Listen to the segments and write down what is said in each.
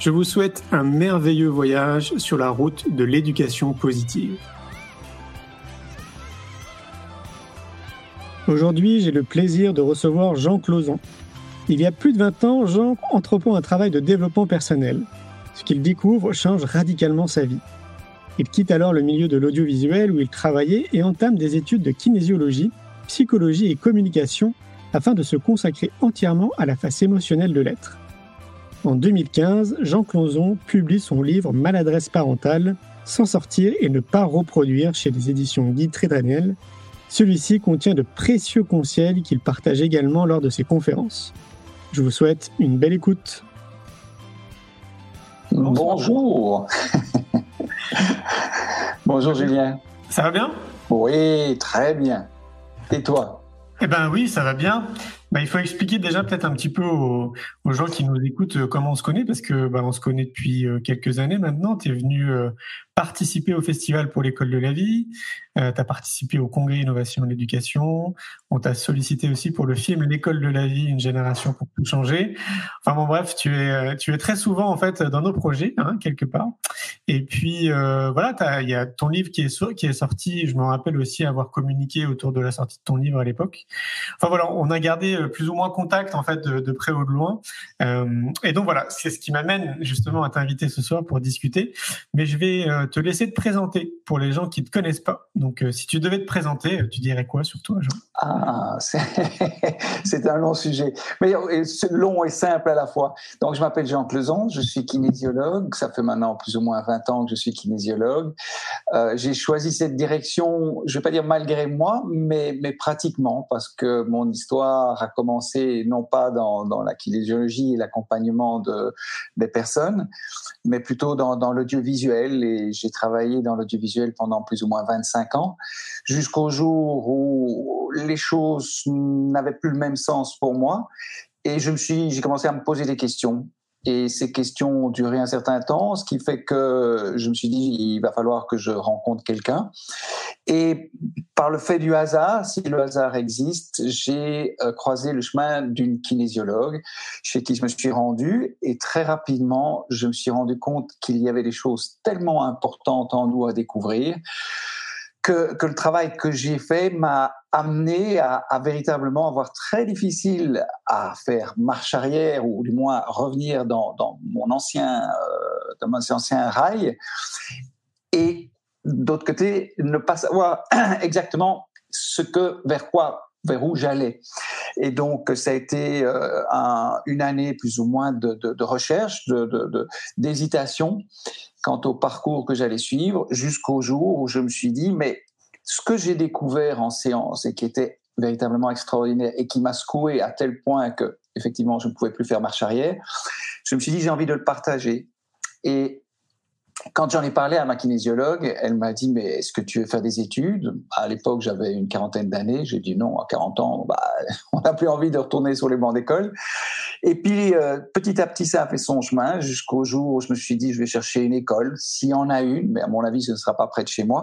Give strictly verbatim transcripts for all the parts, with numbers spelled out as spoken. Je vous souhaite un merveilleux voyage sur la route de l'éducation positive. Aujourd'hui, j'ai le plaisir de recevoir Jean Cleuzon. Il y a plus de vingt ans, Jean entreprend un travail de développement personnel. Ce qu'il découvre change radicalement sa vie. Il quitte alors le milieu de l'audiovisuel où il travaillait et entame des études de kinésiologie, psychologie et communication afin de se consacrer entièrement à la face émotionnelle de l'être. En deux mille quinze, Jean Cleuzon publie son livre « Maladresse parentale, s'en sortir et ne pas reproduire » chez les éditions Guy Trédaniel. Celui-ci contient de précieux conseils qu'il partage également lors de ses conférences. Je vous souhaite une belle écoute. Bonjour. Bonjour Julien. Ça va bien ? Oui, très bien. Et toi ? Eh ben oui, ça va bien. Ben, il faut expliquer déjà peut-être un petit peu aux, aux gens qui nous écoutent comment on se connaît, parce que ben, on se connaît depuis quelques années maintenant. Tu es venu euh, participer au Festival pour l'École de la Vie, euh, tu as participé au Congrès Innovation en Éducation, on t'a sollicité aussi pour le film L'École de la Vie, une génération pour tout changer. Enfin bon, bref, tu es, tu es très souvent en fait dans nos projets, hein, quelque part. Et puis euh, voilà, il y a ton livre qui est, qui est sorti, je me rappelle aussi avoir communiqué autour de la sortie de ton livre à l'époque. Enfin voilà, on a gardé plus ou moins contact en fait de, de près ou de loin. Euh, et donc voilà, c'est ce qui m'amène justement à t'inviter ce soir pour discuter. Mais je vais euh, te laisser te présenter pour les gens qui ne te connaissent pas. Donc euh, si tu devais te présenter, tu dirais quoi sur toi, Jean ? Ah, c'est... c'est un long sujet, mais c'est long et simple à la fois. Donc je m'appelle Jean Cleuzon, je suis kinésiologue. Ça fait maintenant plus ou moins vingt ans que je suis kinésiologue. Euh, j'ai choisi cette direction, je ne vais pas dire malgré moi, mais, mais pratiquement, parce que mon histoire a commencé non pas dans, dans la kinésiologie et l'accompagnement de, des personnes, mais plutôt dans, dans l'audiovisuel, et j'ai travaillé dans l'audiovisuel pendant plus ou moins vingt-cinq ans, jusqu'au jour où les choses n'avaient plus le même sens pour moi, et je me suis, j'ai commencé à me poser des questions. Et ces questions ont duré un certain temps, ce qui fait que je me suis dit, il va falloir que je rencontre quelqu'un. Et par le fait du hasard, si le hasard existe, j'ai croisé le chemin d'une kinésiologue chez qui je me suis rendu. Et très rapidement, je me suis rendu compte qu'il y avait des choses tellement importantes en nous à découvrir que, que le travail que j'ai fait m'a amené à, à véritablement avoir très difficile à faire marche arrière, ou du moins revenir dans, dans, mon, ancien, euh, dans mon ancien rail, et d'autre côté ne pas savoir exactement ce que, vers quoi, vers où j'allais. Et donc ça a été euh, un, une année plus ou moins de, de, de recherche, de, de, de, d'hésitation quant au parcours que j'allais suivre, jusqu'au jour où je me suis dit, mais ce que j'ai découvert en séance et qui était véritablement extraordinaire et qui m'a secoué à tel point que, effectivement, je ne pouvais plus faire marche arrière, je me suis dit, j'ai envie de le partager. Et quand j'en ai parlé à ma kinésiologue, elle m'a dit, mais est-ce que tu veux faire des études ? À l'époque, j'avais une quarantaine d'années. J'ai dit non, à quarante ans, bah, on n'a plus envie de retourner sur les bancs d'école. Et puis, euh, petit à petit, ça a fait son chemin jusqu'au jour où je me suis dit, je vais chercher une école, s'il y en a une, mais à mon avis, ce ne sera pas près de chez moi.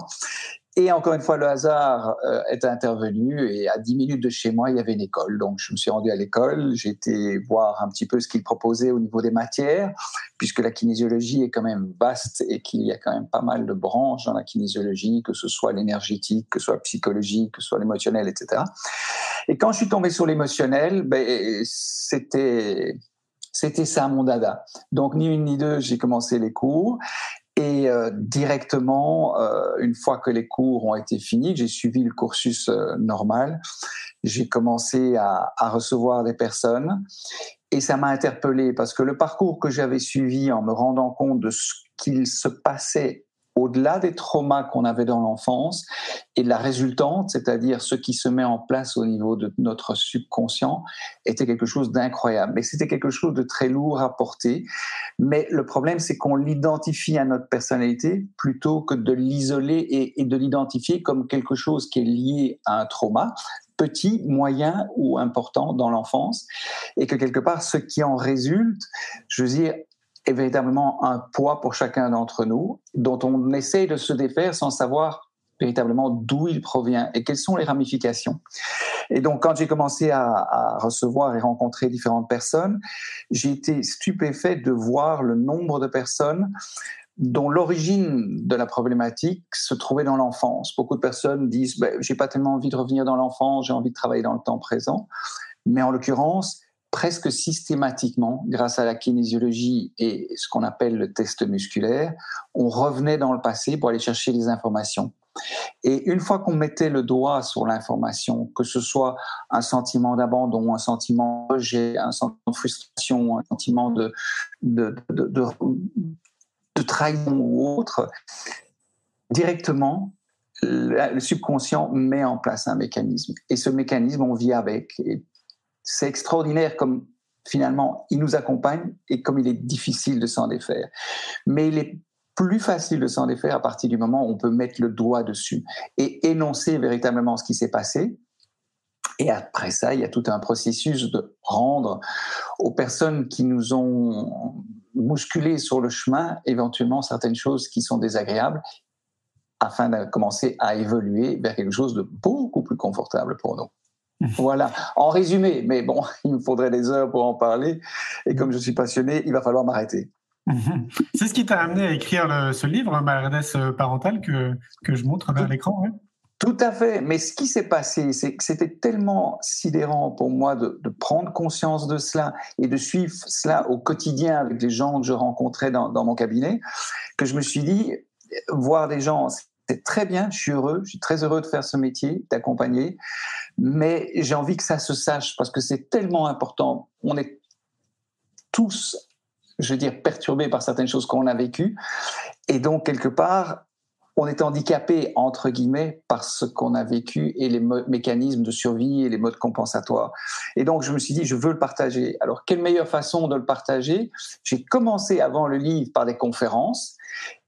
Et encore une fois, le hasard est intervenu, et à dix minutes de chez moi, il y avait une école. Donc, je me suis rendu à l'école, j'ai été voir un petit peu ce qu'ils proposaient au niveau des matières, puisque la kinésiologie est quand même vaste et qu'il y a quand même pas mal de branches dans la kinésiologie, que ce soit l'énergétique, que ce soit la psychologie, que ce soit l'émotionnel, et cetera. Et quand je suis tombé sur l'émotionnel, ben, c'était, c'était ça mon dada. Donc, ni une ni deux, j'ai commencé les cours. Et euh, directement, euh, une fois que les cours ont été finis, j'ai suivi le cursus euh, normal, j'ai commencé à, à recevoir des personnes et ça m'a interpellé parce que le parcours que j'avais suivi en me rendant compte de ce qu'il se passait au-delà des traumas qu'on avait dans l'enfance et de la résultante, c'est-à-dire ce qui se met en place au niveau de notre subconscient, était quelque chose d'incroyable. Mais c'était quelque chose de très lourd à porter. Mais le problème, c'est qu'on l'identifie à notre personnalité plutôt que de l'isoler et, et de l'identifier comme quelque chose qui est lié à un trauma, petit, moyen ou important dans l'enfance. Et que quelque part, ce qui en résulte, je veux dire, est véritablement un poids pour chacun d'entre nous, dont on essaye de se défaire sans savoir véritablement d'où il provient et quelles sont les ramifications. Et donc, quand j'ai commencé à, à recevoir et rencontrer différentes personnes, j'ai été stupéfait de voir le nombre de personnes dont l'origine de la problématique se trouvait dans l'enfance. Beaucoup de personnes disent bah, « j'ai pas tellement envie de revenir dans l'enfance, j'ai envie de travailler dans le temps présent ». Mais en l'occurrence, presque systématiquement, grâce à la kinésiologie et ce qu'on appelle le test musculaire, on revenait dans le passé pour aller chercher les informations. Et une fois qu'on mettait le doigt sur l'information, que ce soit un sentiment d'abandon, un sentiment de rejet, un sentiment de frustration, un sentiment de, de, de, de, de trahison ou autre, directement, le subconscient met en place un mécanisme. Et ce mécanisme, on vit avec. Et c'est extraordinaire comme, finalement, il nous accompagne et comme il est difficile de s'en défaire. Mais il est plus facile de s'en défaire à partir du moment où on peut mettre le doigt dessus et énoncer véritablement ce qui s'est passé. Et après ça, il y a tout un processus de rendre aux personnes qui nous ont bousculés sur le chemin, éventuellement certaines choses qui sont désagréables, afin de commencer à évoluer vers quelque chose de beaucoup plus confortable pour nous. Voilà, en résumé, mais bon, il me faudrait des heures pour en parler, et comme je suis passionné, il va falloir m'arrêter. C'est ce qui t'a amené à écrire le, ce livre, Maladresse parentale, que, que je montre vers l'écran. Oui. Tout à fait, mais ce qui s'est passé, c'est que c'était tellement sidérant pour moi de, de prendre conscience de cela et de suivre cela au quotidien avec les gens que je rencontrais dans, dans mon cabinet, que je me suis dit, voir des gens, c'est très bien, je suis heureux, je suis très heureux de faire ce métier, d'accompagner, mais j'ai envie que ça se sache parce que c'est tellement important. On est tous, je veux dire, perturbés par certaines choses qu'on a vécues et donc quelque part, on est handicapé, entre guillemets, par ce qu'on a vécu et les mo- mécanismes de survie et les modes compensatoires. Et donc, je me suis dit, je veux le partager. Alors, quelle meilleure façon de le partager ? J'ai commencé avant le livre par des conférences.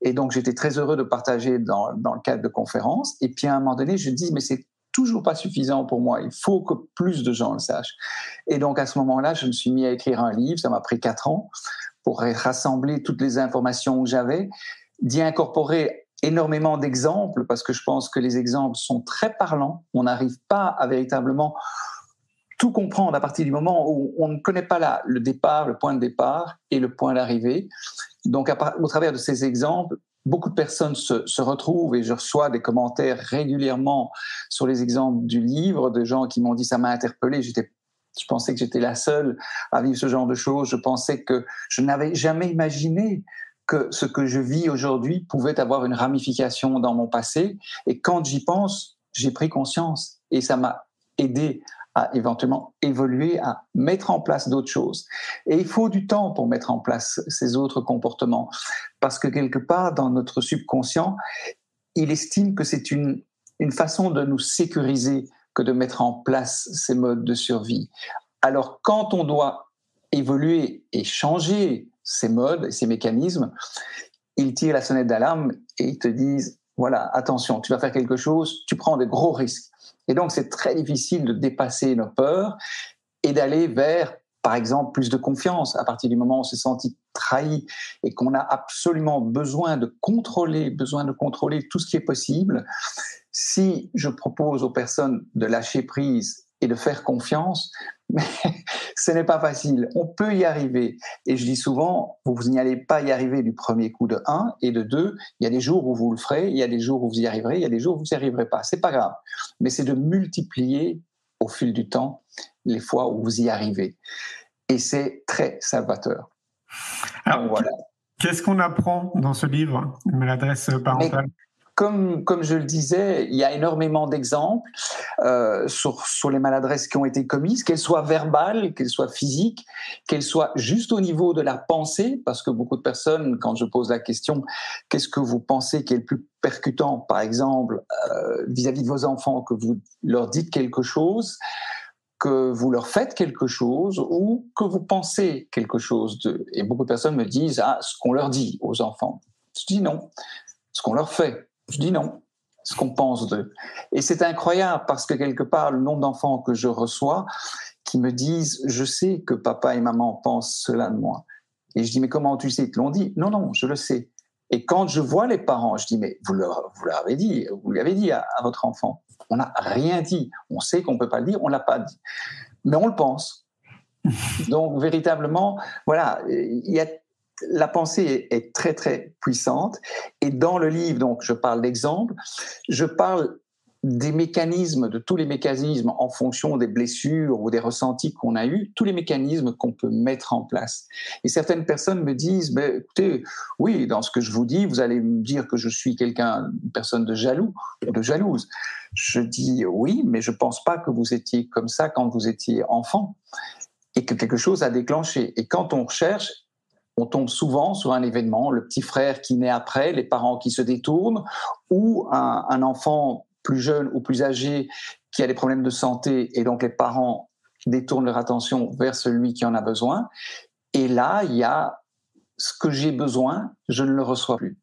Et donc, j'étais très heureux de partager dans, dans le cadre de conférences. Et puis, à un moment donné, je me dis, mais c'est toujours pas suffisant pour moi. Il faut que plus de gens le sachent. Et donc, à ce moment-là, je me suis mis à écrire un livre. Ça m'a pris quatre ans pour rassembler toutes les informations que j'avais, d'y incorporer énormément d'exemples, parce que je pense que les exemples sont très parlants. On n'arrive pas à véritablement tout comprendre à partir du moment où on ne connaît pas là, le départ, le point de départ et le point d'arrivée. Donc, à, au travers de ces exemples, beaucoup de personnes se, se retrouvent et je reçois des commentaires régulièrement sur les exemples du livre, de gens qui m'ont dit « ça m'a interpellé, j'étais Je pensais que j'étais la seule à vivre ce genre de choses, je pensais que je n'avais jamais imaginé que ce que je vis aujourd'hui pouvait avoir une ramification dans mon passé. Et quand j'y pense, j'ai pris conscience. Et ça m'a aidé à éventuellement évoluer, à mettre en place d'autres choses. Et il faut du temps pour mettre en place ces autres comportements. Parce que quelque part, dans notre subconscient, il estime que c'est une, une façon de nous sécuriser que de mettre en place ces modes de survie. Alors, quand on doit évoluer et changer ces modes et ces mécanismes, ils tirent la sonnette d'alarme et ils te disent « voilà, attention, tu vas faire quelque chose, tu prends de gros risques ». Et donc, c'est très difficile de dépasser nos peurs et d'aller vers, par exemple, plus de confiance. À partir du moment où on s'est senti trahi et qu'on a absolument besoin de contrôler, besoin de contrôler tout ce qui est possible, si je propose aux personnes de lâcher prise et de faire confiance, mais ce n'est pas facile, on peut y arriver. Et je dis souvent, vous n'y allez pas y arriver du premier coup de un et de deux, il y a des jours où vous le ferez, il y a des jours où vous y arriverez, il y a des jours où vous n'y arriverez pas, c'est pas grave. Mais c'est de multiplier au fil du temps les fois où vous y arrivez. Et c'est très salvateur. Alors, donc, voilà. Qu'est-ce qu'on apprend dans ce livre, Maladresse parentale ? Mais... Comme, comme je le disais, il y a énormément d'exemples euh, sur, sur les maladresses qui ont été commises, qu'elles soient verbales, qu'elles soient physiques, qu'elles soient juste au niveau de la pensée, parce que beaucoup de personnes, quand je pose la question « qu'est-ce que vous pensez qui est le plus percutant ?» par exemple, euh, vis-à-vis de vos enfants, que vous leur dites quelque chose, que vous leur faites quelque chose ou que vous pensez quelque chose d'eux. Et beaucoup de personnes me disent « ah, ce qu'on leur dit aux enfants ». Je dis non, ce qu'on leur fait. Je dis non, ce qu'on pense d'eux. Et c'est incroyable parce que quelque part, le nombre d'enfants que je reçois qui me disent « je sais que papa et maman pensent cela de moi ». Et je dis « mais comment tu sais, ils te l'ont dit ?»« Non, non, je le sais ». Et quand je vois les parents, je dis « mais vous leur, vous leur avez dit, vous l'avez dit à, à votre enfant. On n'a rien dit. On sait qu'on ne peut pas le dire, on ne l'a pas dit. Mais on le pense. » Donc véritablement, voilà, il y a... La pensée est très, très puissante. Et dans le livre, donc, je parle d'exemples, je parle des mécanismes, de tous les mécanismes en fonction des blessures ou des ressentis qu'on a eus, tous les mécanismes qu'on peut mettre en place. Et certaines personnes me disent, bah, écoutez, oui, dans ce que je vous dis, vous allez me dire que je suis quelqu'un, une personne de jaloux ou de jalouse. Je dis oui, mais je ne pense pas que vous étiez comme ça quand vous étiez enfant et que quelque chose a déclenché. Et quand on recherche, on tombe souvent sur un événement, le petit frère qui naît après, les parents qui se détournent, ou un, un enfant plus jeune ou plus âgé qui a des problèmes de santé, et donc les parents détournent leur attention vers celui qui en a besoin. Et là, il y a ce que j'ai besoin, je ne le reçois plus.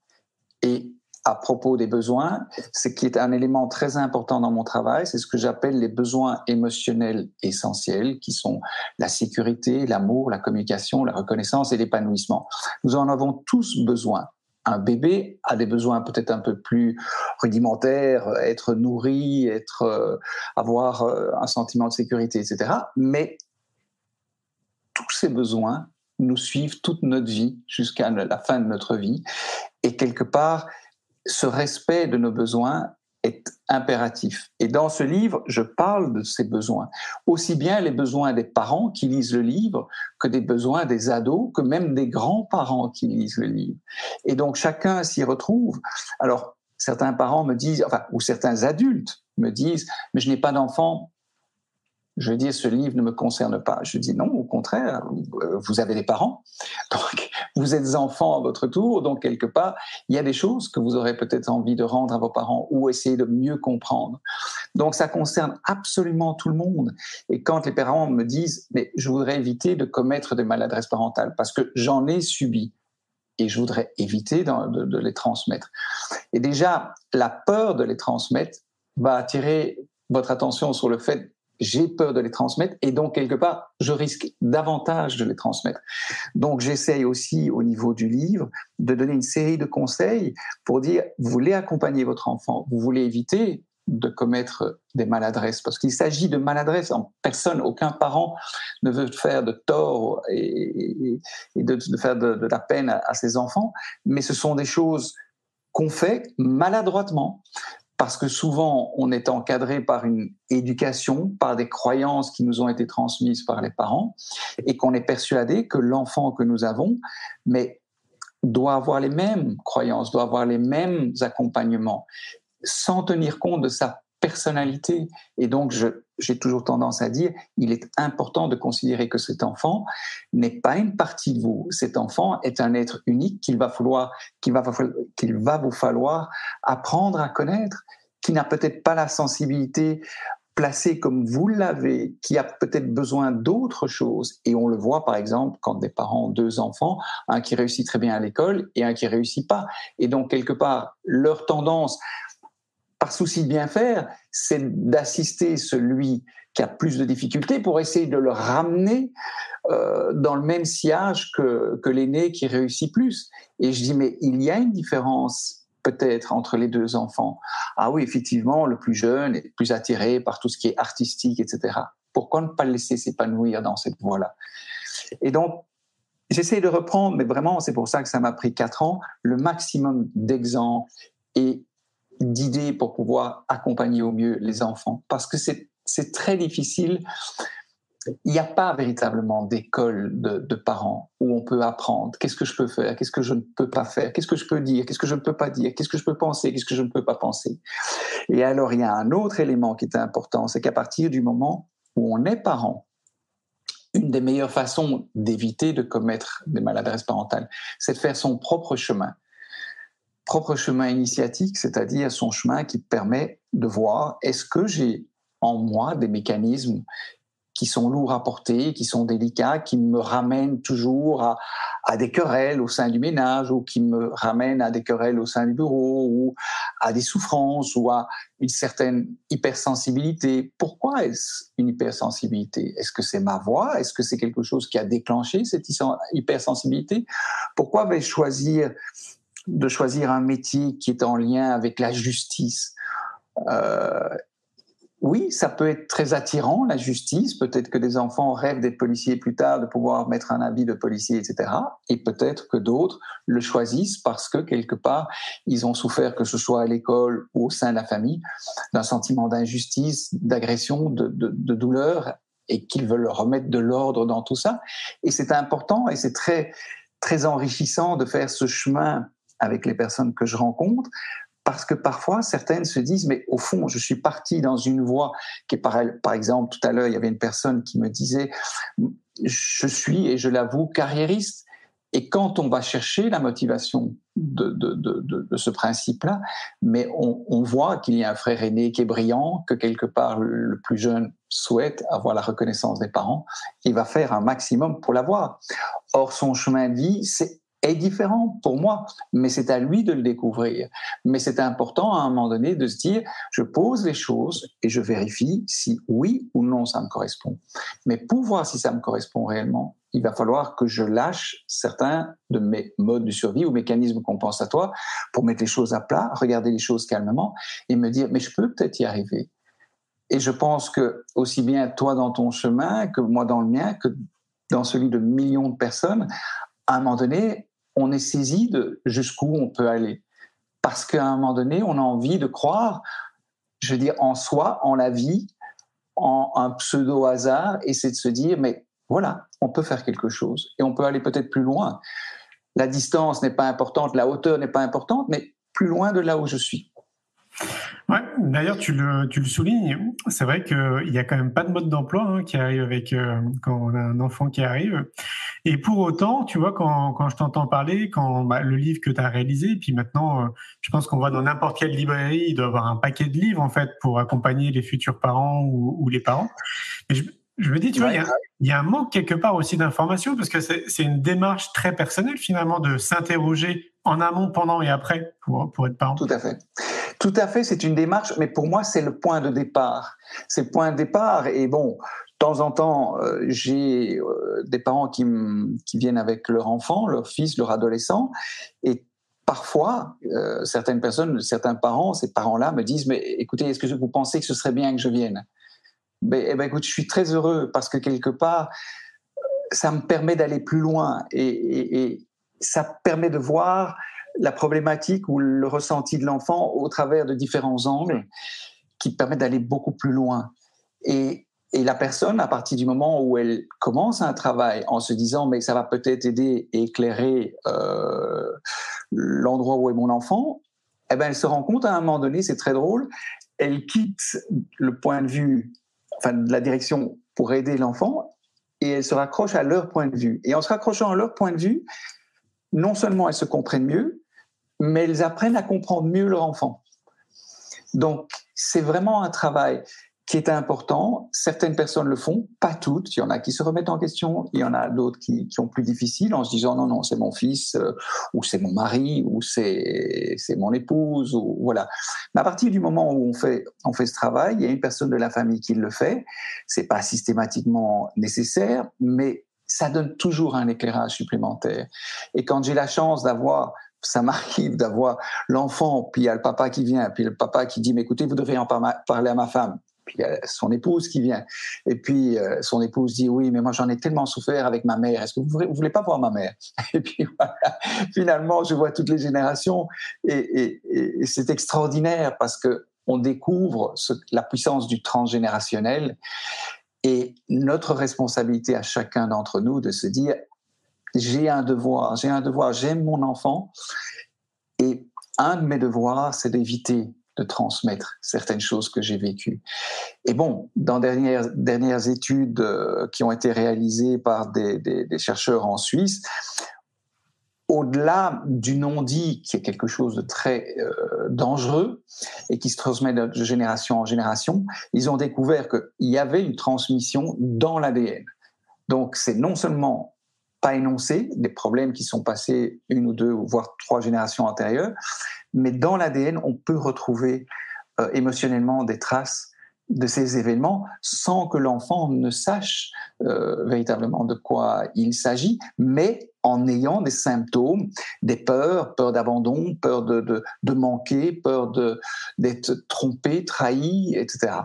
Et à propos des besoins, ce qui est un élément très important dans mon travail, c'est ce que j'appelle les besoins émotionnels essentiels, qui sont la sécurité, l'amour, la communication, la reconnaissance et l'épanouissement. Nous en avons tous besoin. Un bébé a des besoins peut-être un peu plus rudimentaires, être nourri, être, euh, avoir euh, un sentiment de sécurité, et cetera. Mais tous ces besoins nous suivent toute notre vie, jusqu'à la fin de notre vie. Et quelque part, ce respect de nos besoins est impératif. Et dans ce livre, je parle de ces besoins. Aussi bien les besoins des parents qui lisent le livre que des besoins des ados, que même des grands-parents qui lisent le livre. Et donc chacun s'y retrouve. Alors certains parents me disent, enfin, ou certains adultes me disent, mais je n'ai pas d'enfant. Je veux dire, ce livre ne me concerne pas. Je dis non, au contraire, vous avez des parents, donc vous êtes enfant à votre tour, donc quelque part, il y a des choses que vous aurez peut-être envie de rendre à vos parents ou essayer de mieux comprendre. Donc ça concerne absolument tout le monde. Et quand les parents me disent, mais je voudrais éviter de commettre des maladresses parentales parce que j'en ai subi et je voudrais éviter de, de, de les transmettre. Et déjà, la peur de les transmettre va attirer votre attention sur le fait j'ai peur de les transmettre et donc quelque part je risque davantage de les transmettre. Donc j'essaye aussi au niveau du livre de donner une série de conseils pour dire vous voulez accompagner votre enfant, vous voulez éviter de commettre des maladresses parce qu'il s'agit de maladresses en personne, aucun parent ne veut faire de tort et, et de, de faire de, de la peine à, à ses enfants, mais ce sont des choses qu'on fait maladroitement. Parce que souvent, on est encadré par une éducation, par des croyances qui nous ont été transmises par les parents, et qu'on est persuadé que l'enfant que nous avons mais, doit avoir les mêmes croyances, doit avoir les mêmes accompagnements, sans tenir compte de sa personnalité. Et donc, je, j'ai toujours tendance à dire, il est important de considérer que cet enfant n'est pas une partie de vous. Cet enfant est un être unique qu'il va falloir, qu'il va, qu'il va vous falloir apprendre à connaître, qui n'a peut-être pas la sensibilité placée comme vous l'avez, qui a peut-être besoin d'autres choses. Et on le voit, par exemple, quand des parents ont deux enfants, un qui réussit très bien à l'école et un qui réussit pas. Et donc, quelque part, leur tendance... Par souci de bien faire, c'est d'assister celui qui a plus de difficultés pour essayer de le ramener euh, dans le même sillage que, que l'aîné qui réussit plus. Et je dis, mais il y a une différence peut-être entre les deux enfants. Ah oui, effectivement, le plus jeune est plus attiré par tout ce qui est artistique, et cetera. Pourquoi ne pas le laisser s'épanouir dans cette voie-là ? Et donc, j'essaie de reprendre, mais vraiment, c'est pour ça que ça m'a pris quatre ans, le maximum d'exemples et d'idées pour pouvoir accompagner au mieux les enfants. Parce que c'est, c'est très difficile il n'y a pas véritablement d'école de, de parents où on peut apprendre qu'est-ce que je peux faire, qu'est-ce que je ne peux pas faire, qu'est-ce que je peux dire, qu'est-ce que je ne peux pas dire, qu'est-ce que je peux penser, qu'est-ce que je ne peux pas penser. Et alors, il y a un autre élément qui est important, c'est qu'à partir du moment où on est parent, une des meilleures façons d'éviter de commettre des maladresses parentales, c'est de faire son propre chemin. Propre chemin initiatique, c'est-à-dire son chemin qui permet de voir est-ce que j'ai en moi des mécanismes qui sont lourds à porter, qui sont délicats, qui me ramènent toujours à, à des querelles au sein du ménage, ou qui me ramènent à des querelles au sein du bureau, ou à des souffrances, ou à une certaine hypersensibilité. Pourquoi est-ce une hypersensibilité? Est-ce que c'est ma voix? Est-ce que c'est quelque chose qui a déclenché cette hypersensibilité? Pourquoi vais-je choisir de choisir un métier qui est en lien avec la justice? euh, Oui, ça peut être très attirant, la justice. Peut-être que des enfants rêvent d'être policiers plus tard, de pouvoir mettre un habit de policier, et cetera. Et peut-être que d'autres le choisissent parce que, quelque part, ils ont souffert, que ce soit à l'école ou au sein de la famille, d'un sentiment d'injustice, d'agression, de, de, de douleur, et qu'ils veulent remettre de l'ordre dans tout ça. Et c'est important et c'est très, très enrichissant de faire ce chemin avec les personnes que je rencontre, parce que parfois, certaines se disent « mais au fond, je suis partie dans une voie qui est pareille. » Par exemple, tout à l'heure, il y avait une personne qui me disait « je suis, et je l'avoue, carriériste ». Et quand on va chercher la motivation de, de, de, de, de ce principe-là, mais on, on voit qu'il y a un frère aîné qui est brillant, que quelque part le plus jeune souhaite avoir la reconnaissance des parents, il va faire un maximum pour l'avoir. Or, son chemin de vie, c'est est différent pour moi, mais c'est à lui de le découvrir. Mais c'est important à un moment donné de se dire, je pose les choses et je vérifie si oui ou non ça me correspond. Mais pour voir si ça me correspond réellement, il va falloir que je lâche certains de mes modes de survie ou mécanismes compensatoires pour mettre les choses à plat, regarder les choses calmement et me dire, mais je peux peut-être y arriver. Et je pense que aussi bien toi dans ton chemin que moi dans le mien, que dans celui de millions de personnes, à un moment donné, on est saisi de jusqu'où on peut aller. Parce qu'à un moment donné, on a envie de croire, je veux dire, en soi, en la vie, en un pseudo-hasard, et c'est de se dire, mais voilà, on peut faire quelque chose, et on peut aller peut-être plus loin. La distance n'est pas importante, la hauteur n'est pas importante, mais plus loin de là où je suis. Ouais, d'ailleurs, tu le, tu le soulignes, c'est vrai qu'il n'y a quand même pas de mode d'emploi hein, qui arrive avec, euh, quand on a un enfant qui arrive. Et pour autant, tu vois, quand, quand je t'entends parler, quand bah, le livre que tu as réalisé, puis maintenant, euh, je pense qu'on va dans n'importe quelle librairie, il doit y avoir un paquet de livres, en fait, pour accompagner les futurs parents ou, ou les parents. Mais je, je me dis, tu vois, il y a, il y a un manque quelque part aussi d'informations, parce que c'est, c'est une démarche très personnelle, finalement, de s'interroger en amont, pendant et après, pour, pour être parent. Tout à fait. Tout à fait, c'est une démarche, mais pour moi, c'est le point de départ. C'est le point de départ, et bon, de temps en temps, euh, j'ai euh, des parents qui, m- qui viennent avec leur enfant, leur fils, leur adolescent, et parfois, euh, certaines personnes, certains parents, ces parents-là me disent « mais écoutez, est-ce que vous pensez que ce serait bien que je vienne ?» Ben, eh ben, écoute, je suis très heureux, parce que quelque part, ça me permet d'aller plus loin, et, et, et ça permet de voir la problématique ou le ressenti de l'enfant au travers de différents angles qui permettent d'aller beaucoup plus loin. Et, et la personne, à partir du moment où elle commence un travail en se disant « mais ça va peut-être aider et éclairer euh, l'endroit où est mon enfant », eh ben elle se rend compte à un moment donné, c'est très drôle, elle quitte le point de vue, enfin de la direction pour aider l'enfant et elle se raccroche à leur point de vue. Et en se raccrochant à leur point de vue, non seulement elles se comprennent mieux, mais elles apprennent à comprendre mieux leur enfant. Donc, c'est vraiment un travail qui est important. Certaines personnes le font, pas toutes. Il y en a qui se remettent en question, il y en a d'autres qui, qui ont plus difficile en se disant « non, non, c'est mon fils, euh, ou c'est mon mari, ou c'est, c'est mon épouse, ou voilà ». Mais à partir du moment où on fait, on fait ce travail, il y a une personne de la famille qui le fait. C'est pas systématiquement nécessaire, mais ça donne toujours un éclairage supplémentaire. Et quand j'ai la chance d'avoir... ça m'arrive d'avoir l'enfant, puis il y a le papa qui vient, puis le papa qui dit « mais écoutez, vous devriez en par- parler à ma femme ». Puis il y a son épouse qui vient. Et puis euh, son épouse dit « oui, mais moi j'en ai tellement souffert avec ma mère, est-ce que vous voulez, vous voulez pas voir ma mère ?» Et puis voilà, finalement je vois toutes les générations et, et, et, et c'est extraordinaire parce qu'on découvre ce, la puissance du transgénérationnel Et notre responsabilité à chacun d'entre nous de se dire « j'ai un devoir, j'ai un devoir, j'aime mon enfant et un de mes devoirs, c'est d'éviter de transmettre certaines choses que j'ai vécues ». Et bon, dans dernières, dernières études qui ont été réalisées par des, des, des chercheurs en Suisse, au-delà du non-dit, qui est quelque chose de très euh, dangereux et qui se transmet de génération en génération, ils ont découvert qu'il y avait une transmission dans l'A D N. Donc, c'est non seulement pas énoncé, des problèmes qui sont passés une ou deux, voire trois générations antérieures, mais dans l'A D N, on peut retrouver euh, émotionnellement des traces de ces événements sans que l'enfant ne sache euh, véritablement de quoi il s'agit, mais en ayant des symptômes, des peurs, peur d'abandon, peur de, de, de manquer, peur de, d'être trompé, trahi, et cetera.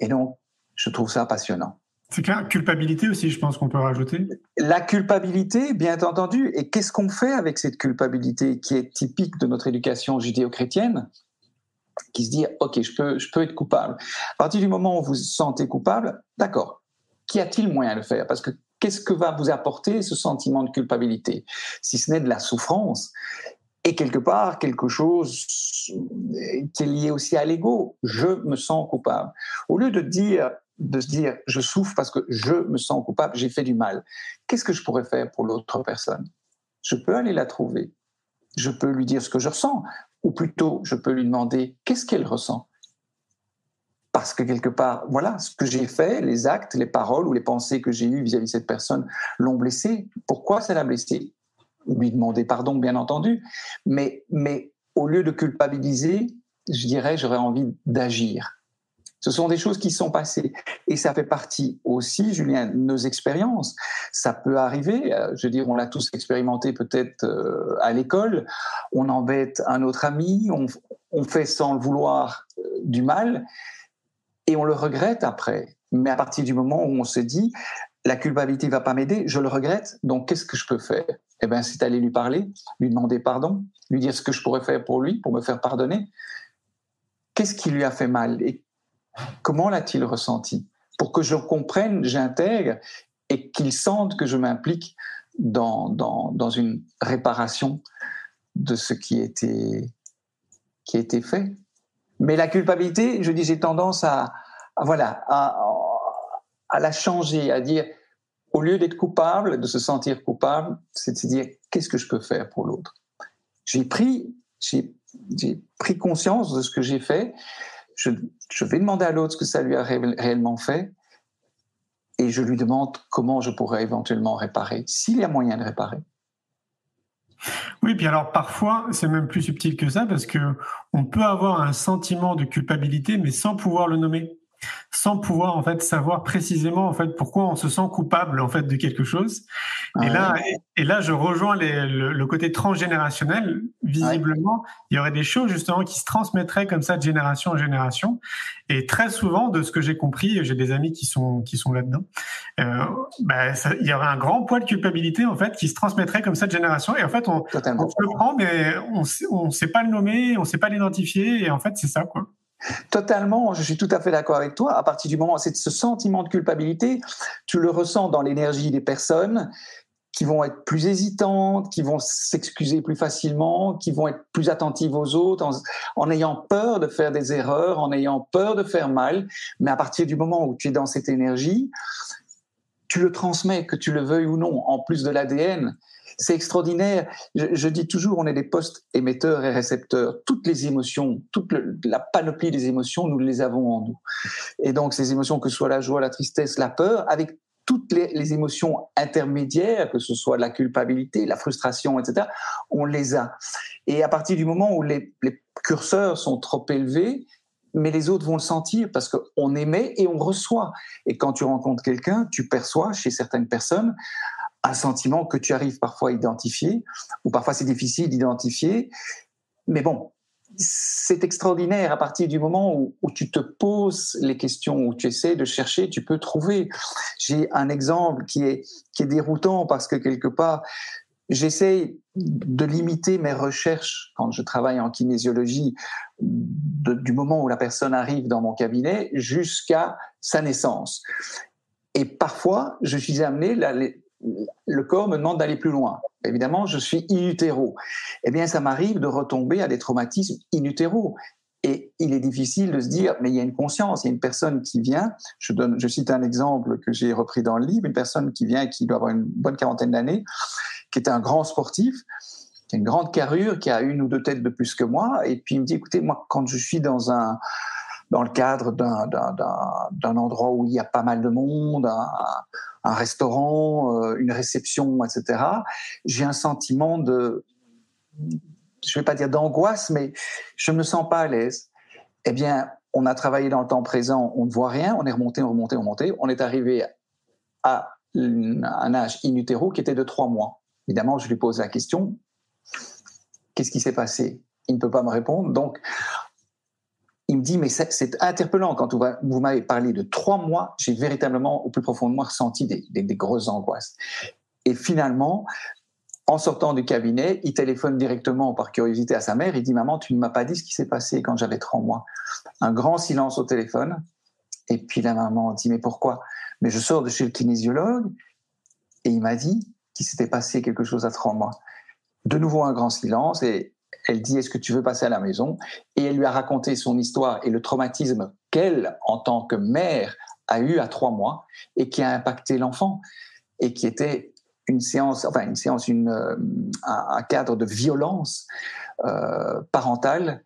Et donc, je trouve ça passionnant. C'est clair, culpabilité aussi, je pense qu'on peut rajouter. La culpabilité, bien entendu. Et qu'est-ce qu'on fait avec cette culpabilité qui est typique de notre éducation judéo-chrétienne, qui se dit « ok, je peux, je peux être coupable ». À partir du moment où vous vous sentez coupable, d'accord, qu'y a-t-il moyen de faire ? Parce que qu'est-ce que va vous apporter ce sentiment de culpabilité, si ce n'est de la souffrance et quelque part quelque chose qui est lié aussi à l'ego. Je me sens coupable. Au lieu de dire, de se dire je souffre parce que je me sens coupable, j'ai fait du mal. Qu'est-ce que je pourrais faire pour l'autre personne ? Je peux aller la trouver. Je peux lui dire ce que je ressens, ou plutôt je peux lui demander qu'est-ce qu'elle ressent. Parce que quelque part, voilà, ce que j'ai fait, les actes, les paroles ou les pensées que j'ai eues vis-à-vis de cette personne l'ont blessée. Pourquoi ça l'a blessée ? Lui demander pardon, bien entendu. Mais, mais au lieu de culpabiliser, je dirais, j'aurais envie d'agir. Ce sont des choses qui sont passées. Et ça fait partie aussi, Julien, de nos expériences. Ça peut arriver, je veux dire, on l'a tous expérimenté peut-être à l'école. On embête un autre ami, on, on fait sans le vouloir du mal. Et on le regrette après. Mais à partir du moment où on se dit « la culpabilité ne va pas m'aider, je le regrette, donc qu'est-ce que je peux faire ?» Eh bien, c'est aller lui parler, lui demander pardon, lui dire ce que je pourrais faire pour lui, pour me faire pardonner. Qu'est-ce qui lui a fait mal et comment l'a-t-il ressenti ? Pour que je comprenne, j'intègre et qu'il sente que je m'implique dans, dans, dans une réparation de ce qui a été, qui a été fait. Mais la culpabilité, je dis, j'ai tendance à, à, voilà, à, à la changer, à dire, au lieu d'être coupable, de se sentir coupable, c'est de se dire, qu'est-ce que je peux faire pour l'autre ? J'ai pris, j'ai, j'ai pris conscience de ce que j'ai fait, je, je vais demander à l'autre ce que ça lui a ré, réellement fait, et je lui demande comment je pourrais éventuellement réparer, s'il y a moyen de réparer. Oui, puis alors parfois, c'est même plus subtil que ça parce qu'on peut avoir un sentiment de culpabilité mais sans pouvoir le nommer, sans pouvoir en fait savoir précisément en fait pourquoi on se sent coupable en fait de quelque chose. Ah, et, ouais. là, et, et là, je rejoins les, le, le côté transgénérationnel. Visiblement, ouais. Il y aurait des choses justement qui se transmettraient comme ça de génération en génération. Et très souvent, de ce que j'ai compris, j'ai des amis qui sont, qui sont là-dedans, euh, bah, ça, il y aurait un grand poids de culpabilité en fait qui se transmettrait comme ça de génération. Et en fait, on, on se le prend, mais on ne sait pas le nommer, on ne sait pas l'identifier. Et en fait, c'est ça, quoi. Totalement, je suis tout à fait d'accord avec toi. À partir du moment où c'est ce sentiment de culpabilité, tu le ressens dans l'énergie des personnes qui vont être plus hésitantes, qui vont s'excuser plus facilement, qui vont être plus attentives aux autres, en, en ayant peur de faire des erreurs, en ayant peur de faire mal. Mais à partir du moment où tu es dans cette énergie, tu le transmets, que tu le veuilles ou non, en plus de l'A D N. C'est extraordinaire. Je, je dis toujours, on est des postes émetteurs et récepteurs. Toutes les émotions, toute le, la panoplie des émotions, nous les avons en nous. Et donc, ces émotions, que ce soit la joie, la tristesse, la peur, avec toutes les, les émotions intermédiaires, que ce soit la culpabilité, la frustration, et cetera, on les a. Et à partir du moment où les, les curseurs sont trop élevés, mais les autres vont le sentir parce qu'on émet et on reçoit. Et quand tu rencontres quelqu'un, tu perçois chez certaines personnes un sentiment que tu arrives parfois à identifier, ou parfois c'est difficile d'identifier, mais bon, c'est extraordinaire à partir du moment où, où tu te poses les questions, où tu essaies de chercher, tu peux trouver. J'ai un exemple qui est, qui est déroutant parce que quelque part, j'essaie de limiter mes recherches quand je travaille en kinésiologie de, du moment où la personne arrive dans mon cabinet jusqu'à sa naissance. Et parfois, je suis amené, la, le corps me demande d'aller plus loin. Évidemment, je suis in utero. Eh bien, ça m'arrive de retomber à des traumatismes in utero. Et il est difficile de se dire, mais il y a une conscience, il y a une personne qui vient, je, donne, je cite un exemple que j'ai repris dans le livre, une personne qui vient et qui doit avoir une bonne quarantaine d'années, qui est un grand sportif, qui a une grande carrure, qui a une ou deux têtes de plus que moi, et puis il me dit, écoutez, moi, quand je suis dans un... dans le cadre d'un, d'un, d'un, d'un endroit où il y a pas mal de monde, un, un restaurant, euh, une réception, et cetera, j'ai un sentiment de, je ne vais pas dire d'angoisse, mais je ne me sens pas à l'aise. Eh bien, on a travaillé dans le temps présent, on ne voit rien, on est remonté, on remonté, on remonté, on est arrivé à un âge in utero qui était de trois mois. Évidemment, je lui pose la question, qu'est-ce qui s'est passé ? Il ne peut pas me répondre, donc... Il me dit, mais c'est, c'est interpellant, quand vous m'avez parlé de trois mois, j'ai véritablement, au plus profond de moi, ressenti des, des, des grosses angoisses. Et finalement, en sortant du cabinet, il téléphone directement par curiosité à sa mère, il dit, maman, tu ne m'as pas dit ce qui s'est passé quand j'avais trois mois. Un grand silence au téléphone, et puis la maman dit, mais pourquoi ? Mais je sors de chez le kinésiologue, et il m'a dit qu'il s'était passé quelque chose à trois mois. De nouveau un grand silence, et... elle dit, est-ce que tu veux passer à la maison ? Et elle lui a raconté son histoire et le traumatisme qu'elle, en tant que mère, a eu à trois mois et qui a impacté l'enfant et qui était une séance, enfin une séance, une, un cadre de violence euh, parentale.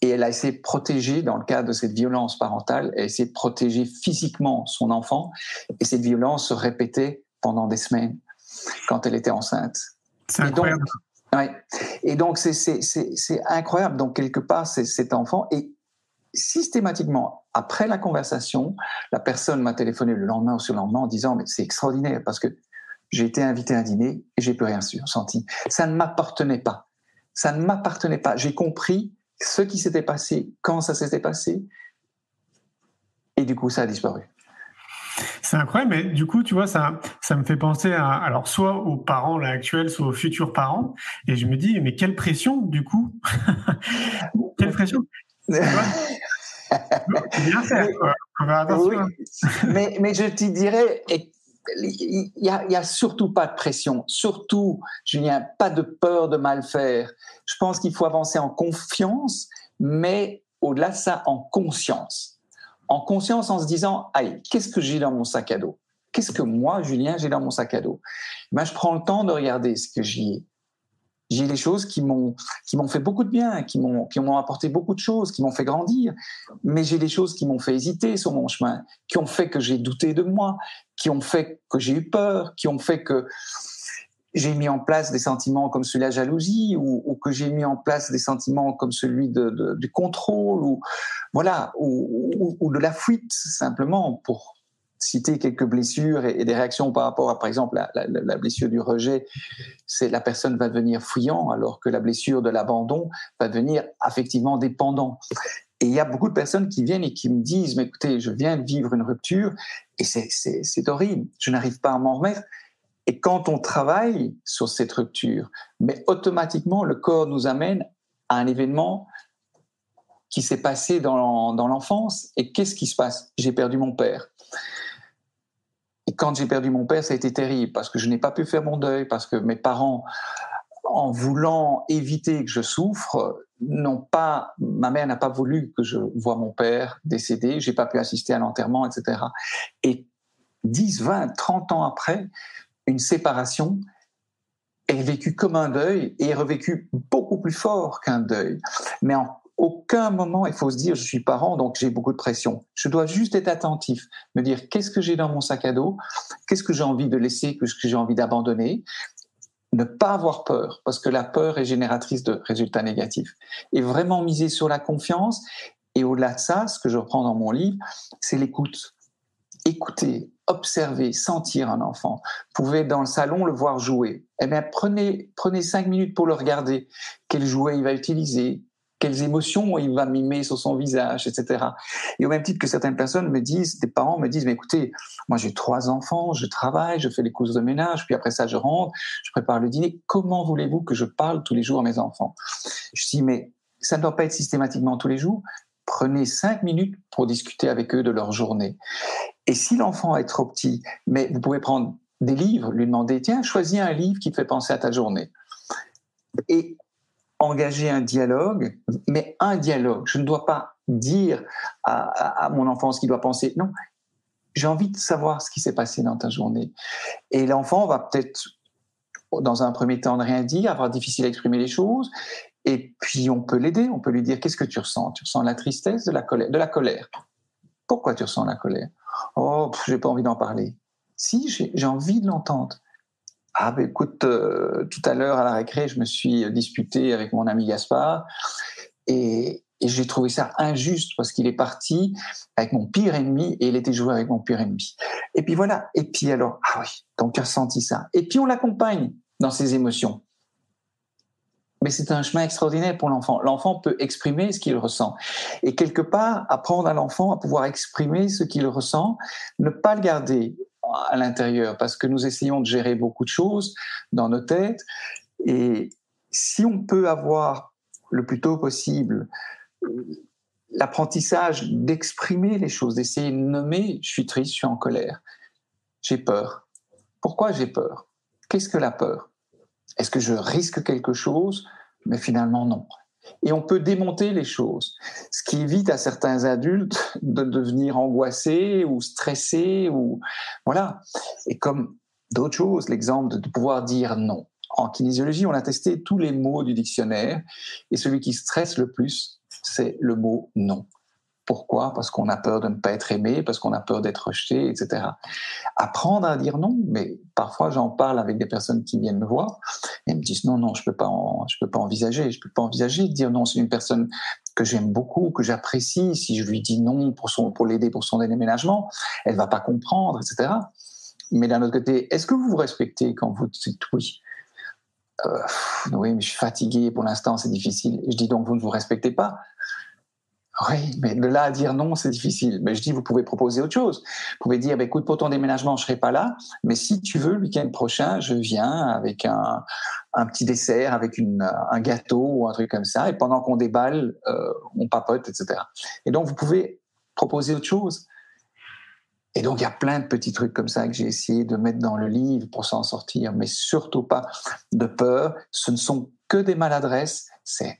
Et elle a essayé de protéger, dans le cadre de cette violence parentale, elle a essayé de protéger physiquement son enfant et cette violence se répétait pendant des semaines quand elle était enceinte. C'est incroyable. Ouais. Et donc c'est, c'est, c'est, c'est incroyable, donc quelque part c'est, cet enfant, et systématiquement après la conversation, la personne m'a téléphoné le lendemain ou sur le lendemain en disant, mais c'est extraordinaire parce que j'ai été invité à un dîner et j'ai plus rien senti, ça ne m'appartenait pas, ça ne m'appartenait pas, j'ai compris ce qui s'était passé, quand ça s'était passé, et du coup ça a disparu. C'est incroyable, mais du coup, tu vois, ça, ça me fait penser à, alors, soit aux parents là, actuels, soit aux futurs parents, et je me dis, mais quelle pression, du coup. Quelle pression. Bien faire, oui, mais, mais je te dirais, il n'y a, y a surtout pas de pression, surtout, Julien, pas de peur de mal faire. Je pense qu'il faut avancer en confiance, mais au-delà de ça, en conscience. En conscience, en se disant, allez, qu'est-ce que j'ai dans mon sac à dos ? Qu'est-ce que moi, Julien, j'ai dans mon sac à dos ? Ben, je prends le temps de regarder ce que j'y ai. J'ai des choses qui m'ont, qui m'ont fait beaucoup de bien, qui m'ont, qui m'ont apporté beaucoup de choses, qui m'ont fait grandir, mais j'ai des choses qui m'ont fait hésiter sur mon chemin, qui ont fait que j'ai douté de moi, qui ont fait que j'ai eu peur, qui ont fait que j'ai mis en place des sentiments comme celui de la jalousie, ou, ou que j'ai mis en place des sentiments comme celui de, de, du contrôle, ou, voilà, ou, ou, ou de la fuite, simplement, pour citer quelques blessures et, et des réactions par rapport à, par exemple, la, la, la blessure du rejet, c'est la personne va devenir fuyant, alors que la blessure de l'abandon va devenir affectivement dépendant. Et il y a beaucoup de personnes qui viennent et qui me disent, mais écoutez, je viens de vivre une rupture, et c'est, c'est, c'est horrible, je n'arrive pas à m'en remettre. Et quand on travaille sur cette rupture, mais automatiquement, le corps nous amène à un événement qui s'est passé dans, dans l'enfance. Et qu'est-ce qui se passe ? J'ai perdu mon père. Et quand j'ai perdu mon père, ça a été terrible, parce que je n'ai pas pu faire mon deuil, parce que mes parents, en voulant éviter que je souffre, n'ont pas, ma mère n'a pas voulu que je voie mon père décédé, je n'ai pas pu assister à l'enterrement, et cetera. Et dix, vingt, trente ans après, une séparation est vécue comme un deuil et est revécue beaucoup plus fort qu'un deuil. Mais en aucun moment, il faut se dire, je suis parent, donc j'ai beaucoup de pression. Je dois juste être attentif, me dire qu'est-ce que j'ai dans mon sac à dos, qu'est-ce que j'ai envie de laisser, qu'est-ce que j'ai envie d'abandonner. Ne pas avoir peur, parce que la peur est génératrice de résultats négatifs. Et vraiment miser sur la confiance. Et au-delà de ça, ce que je reprends dans mon livre, c'est l'écoute. Écoutez, observer, sentir un enfant. Vous pouvez dans le salon le voir jouer. Eh bien, prenez, prenez cinq minutes pour le regarder. Quel jouet il va utiliser, quelles émotions il va mimer sur son visage, et cetera. Et au même titre que certaines personnes me disent, des parents me disent, mais écoutez, moi j'ai trois enfants, je travaille, je fais les courses de ménage, puis après ça je rentre, je prépare le dîner. Comment voulez-vous que je parle tous les jours à mes enfants ? Je dis, mais ça ne doit pas être systématiquement tous les jours. prenez cinq minutes pour discuter avec eux de leur journée. Et si l'enfant est trop petit, mais vous pouvez prendre des livres, lui demander « Tiens, choisis un livre qui te fait penser à ta journée. » Et engager un dialogue, mais un dialogue. Je ne dois pas dire à, à, à mon enfant ce qu'il doit penser. Non, j'ai envie de savoir ce qui s'est passé dans ta journée. Et l'enfant va peut-être, dans un premier temps, ne rien dire, avoir difficile à exprimer les choses. Et puis, on peut l'aider, on peut lui dire « Qu'est-ce que tu ressens ? Tu ressens la tristesse, de la colère, de la colère. Pourquoi tu ressens la colère ? Oh, pff, j'ai pas envie d'en parler. » Si, j'ai, j'ai envie de l'entendre. Ah ben écoute, euh, tout à l'heure à la récré, je me suis disputé avec mon ami Gaspard et, et j'ai trouvé ça injuste parce qu'il est parti avec mon pire ennemi et il était joué avec mon pire ennemi. Et puis voilà, et puis alors, ah oui, donc tu as ressenti ça. Et puis on l'accompagne dans ses émotions. Mais c'est un chemin extraordinaire pour l'enfant. L'enfant peut exprimer ce qu'il ressent. Et quelque part, apprendre à l'enfant à pouvoir exprimer ce qu'il ressent, ne pas le garder à l'intérieur, parce que nous essayons de gérer beaucoup de choses dans nos têtes, et si on peut avoir le plus tôt possible l'apprentissage d'exprimer les choses, d'essayer de nommer « je suis triste, je suis en colère, j'ai peur. Pourquoi j'ai peur ? Qu'est-ce que la peur ? Est-ce que je risque quelque chose ? Mais finalement non. » Et on peut démonter les choses, ce qui évite à certains adultes de devenir angoissés ou stressés. Ou... Voilà. Et comme d'autres choses, l'exemple de pouvoir dire non. En kinésiologie, on a testé tous les mots du dictionnaire et celui qui stresse le plus, c'est le mot non. Pourquoi ? Parce qu'on a peur de ne pas être aimé, parce qu'on a peur d'être rejeté, et cetera. Apprendre à dire non, mais parfois j'en parle avec des personnes qui viennent me voir et me disent non, non, je peux pas, en, je peux pas envisager, je peux pas envisager de dire non. C'est une personne que j'aime beaucoup, que j'apprécie. Si je lui dis non pour son, pour l'aider pour son déménagement, elle va pas comprendre, et cetera. Mais d'un autre côté, est-ce que vous vous respectez quand vous dites oui ? euh, Oui, mais je suis fatigué pour l'instant, c'est difficile. Je dis donc vous ne vous respectez pas. Oui, mais de là à dire non, c'est difficile. Mais je dis, vous pouvez proposer autre chose. Vous pouvez dire, bah, écoute, pour ton déménagement, je ne serai pas là, mais si tu veux, le week-end prochain, je viens avec un, un petit dessert, avec une, un gâteau ou un truc comme ça, et pendant qu'on déballe, euh, on papote, et cetera. Et donc, vous pouvez proposer autre chose. Et donc, il y a plein de petits trucs comme ça que j'ai essayé de mettre dans le livre pour s'en sortir, mais surtout pas de peur. Ce ne sont que des maladresses, c'est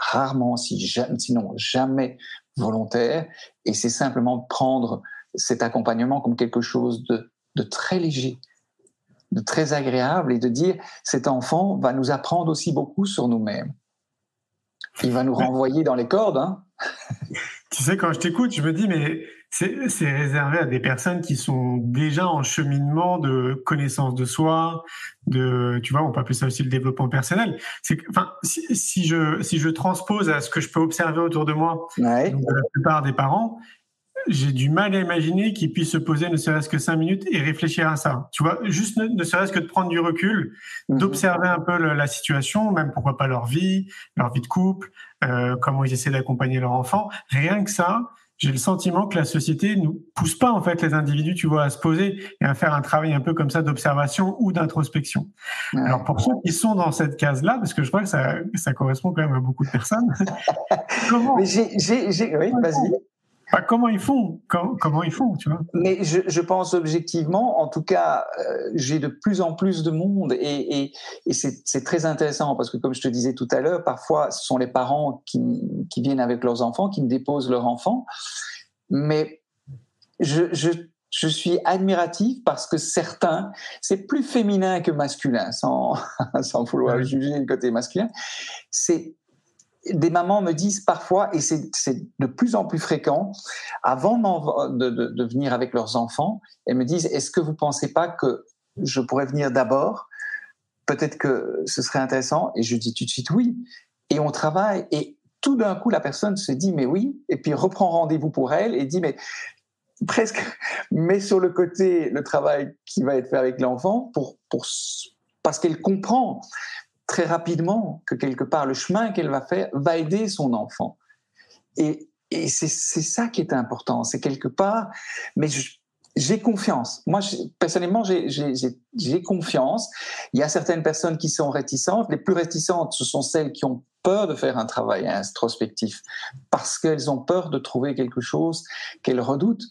rarement, sinon jamais volontaire, et c'est simplement prendre cet accompagnement comme quelque chose de, de très léger, de très agréable, et de dire cet enfant va nous apprendre aussi beaucoup sur nous-mêmes. Il va nous renvoyer dans les cordes. Hein. Tu sais, quand je t'écoute, je me dis, mais c'est, c'est réservé à des personnes qui sont déjà en cheminement de connaissance de soi, de, tu vois, on peut appeler ça aussi le développement personnel. C'est, enfin, si, si, je, si je transpose à ce que je peux observer autour de moi, ouais. Donc, de la plupart des parents, j'ai du mal à imaginer qu'ils puissent se poser ne serait-ce que cinq minutes et réfléchir à ça. Tu vois, juste ne, ne serait-ce que de prendre du recul, mmh. d'observer un peu le, la situation, même pourquoi pas leur vie, leur vie de couple, euh, comment ils essaient d'accompagner leur enfant. Rien que ça, j'ai le sentiment que la société nous pousse pas, en fait, les individus, tu vois, à se poser et à faire un travail un peu comme ça d'observation ou d'introspection. Mmh. Alors, pour ceux qui sont dans cette case-là, parce que je crois que ça, ça correspond quand même à beaucoup de personnes. Comment ? Mais j'ai, j'ai, j'ai... Oui, vas-y. Bah, comment ils font, comment, comment ils font, tu vois. Mais je, je pense objectivement, en tout cas, euh, j'ai de plus en plus de monde et, et, et c'est, c'est très intéressant parce que, comme je te disais tout à l'heure, parfois ce sont les parents qui, qui viennent avec leurs enfants, qui me déposent leurs enfants. Mais je, je, je suis admiratif parce que certains, c'est plus féminin que masculin, sans, sans vouloir oui. juger le côté masculin. C'est Des mamans me disent parfois, et c'est, c'est de plus en plus fréquent, avant de, de, de venir avec leurs enfants, elles me disent « Est-ce que vous ne pensez pas que je pourrais venir d'abord ? Peut-être que ce serait intéressant ?» Et je dis tout de suite « Oui ». Et on travaille, et tout d'un coup, la personne se dit « Mais oui », et puis reprend rendez-vous pour elle et dit « Mais presque, mais sur le côté, le travail qui va être fait avec l'enfant, pour, pour, parce qu'elle comprend ». Très rapidement que quelque part le chemin qu'elle va faire va aider son enfant. Et, et c'est, c'est ça qui est important, c'est quelque part, mais je, j'ai confiance. Moi, je, personnellement, j'ai, j'ai, j'ai, j'ai confiance. Il y a certaines personnes qui sont réticentes. Les plus réticentes, ce sont celles qui ont peur de faire un travail introspectif, parce qu'elles ont peur de trouver quelque chose qu'elles redoutent.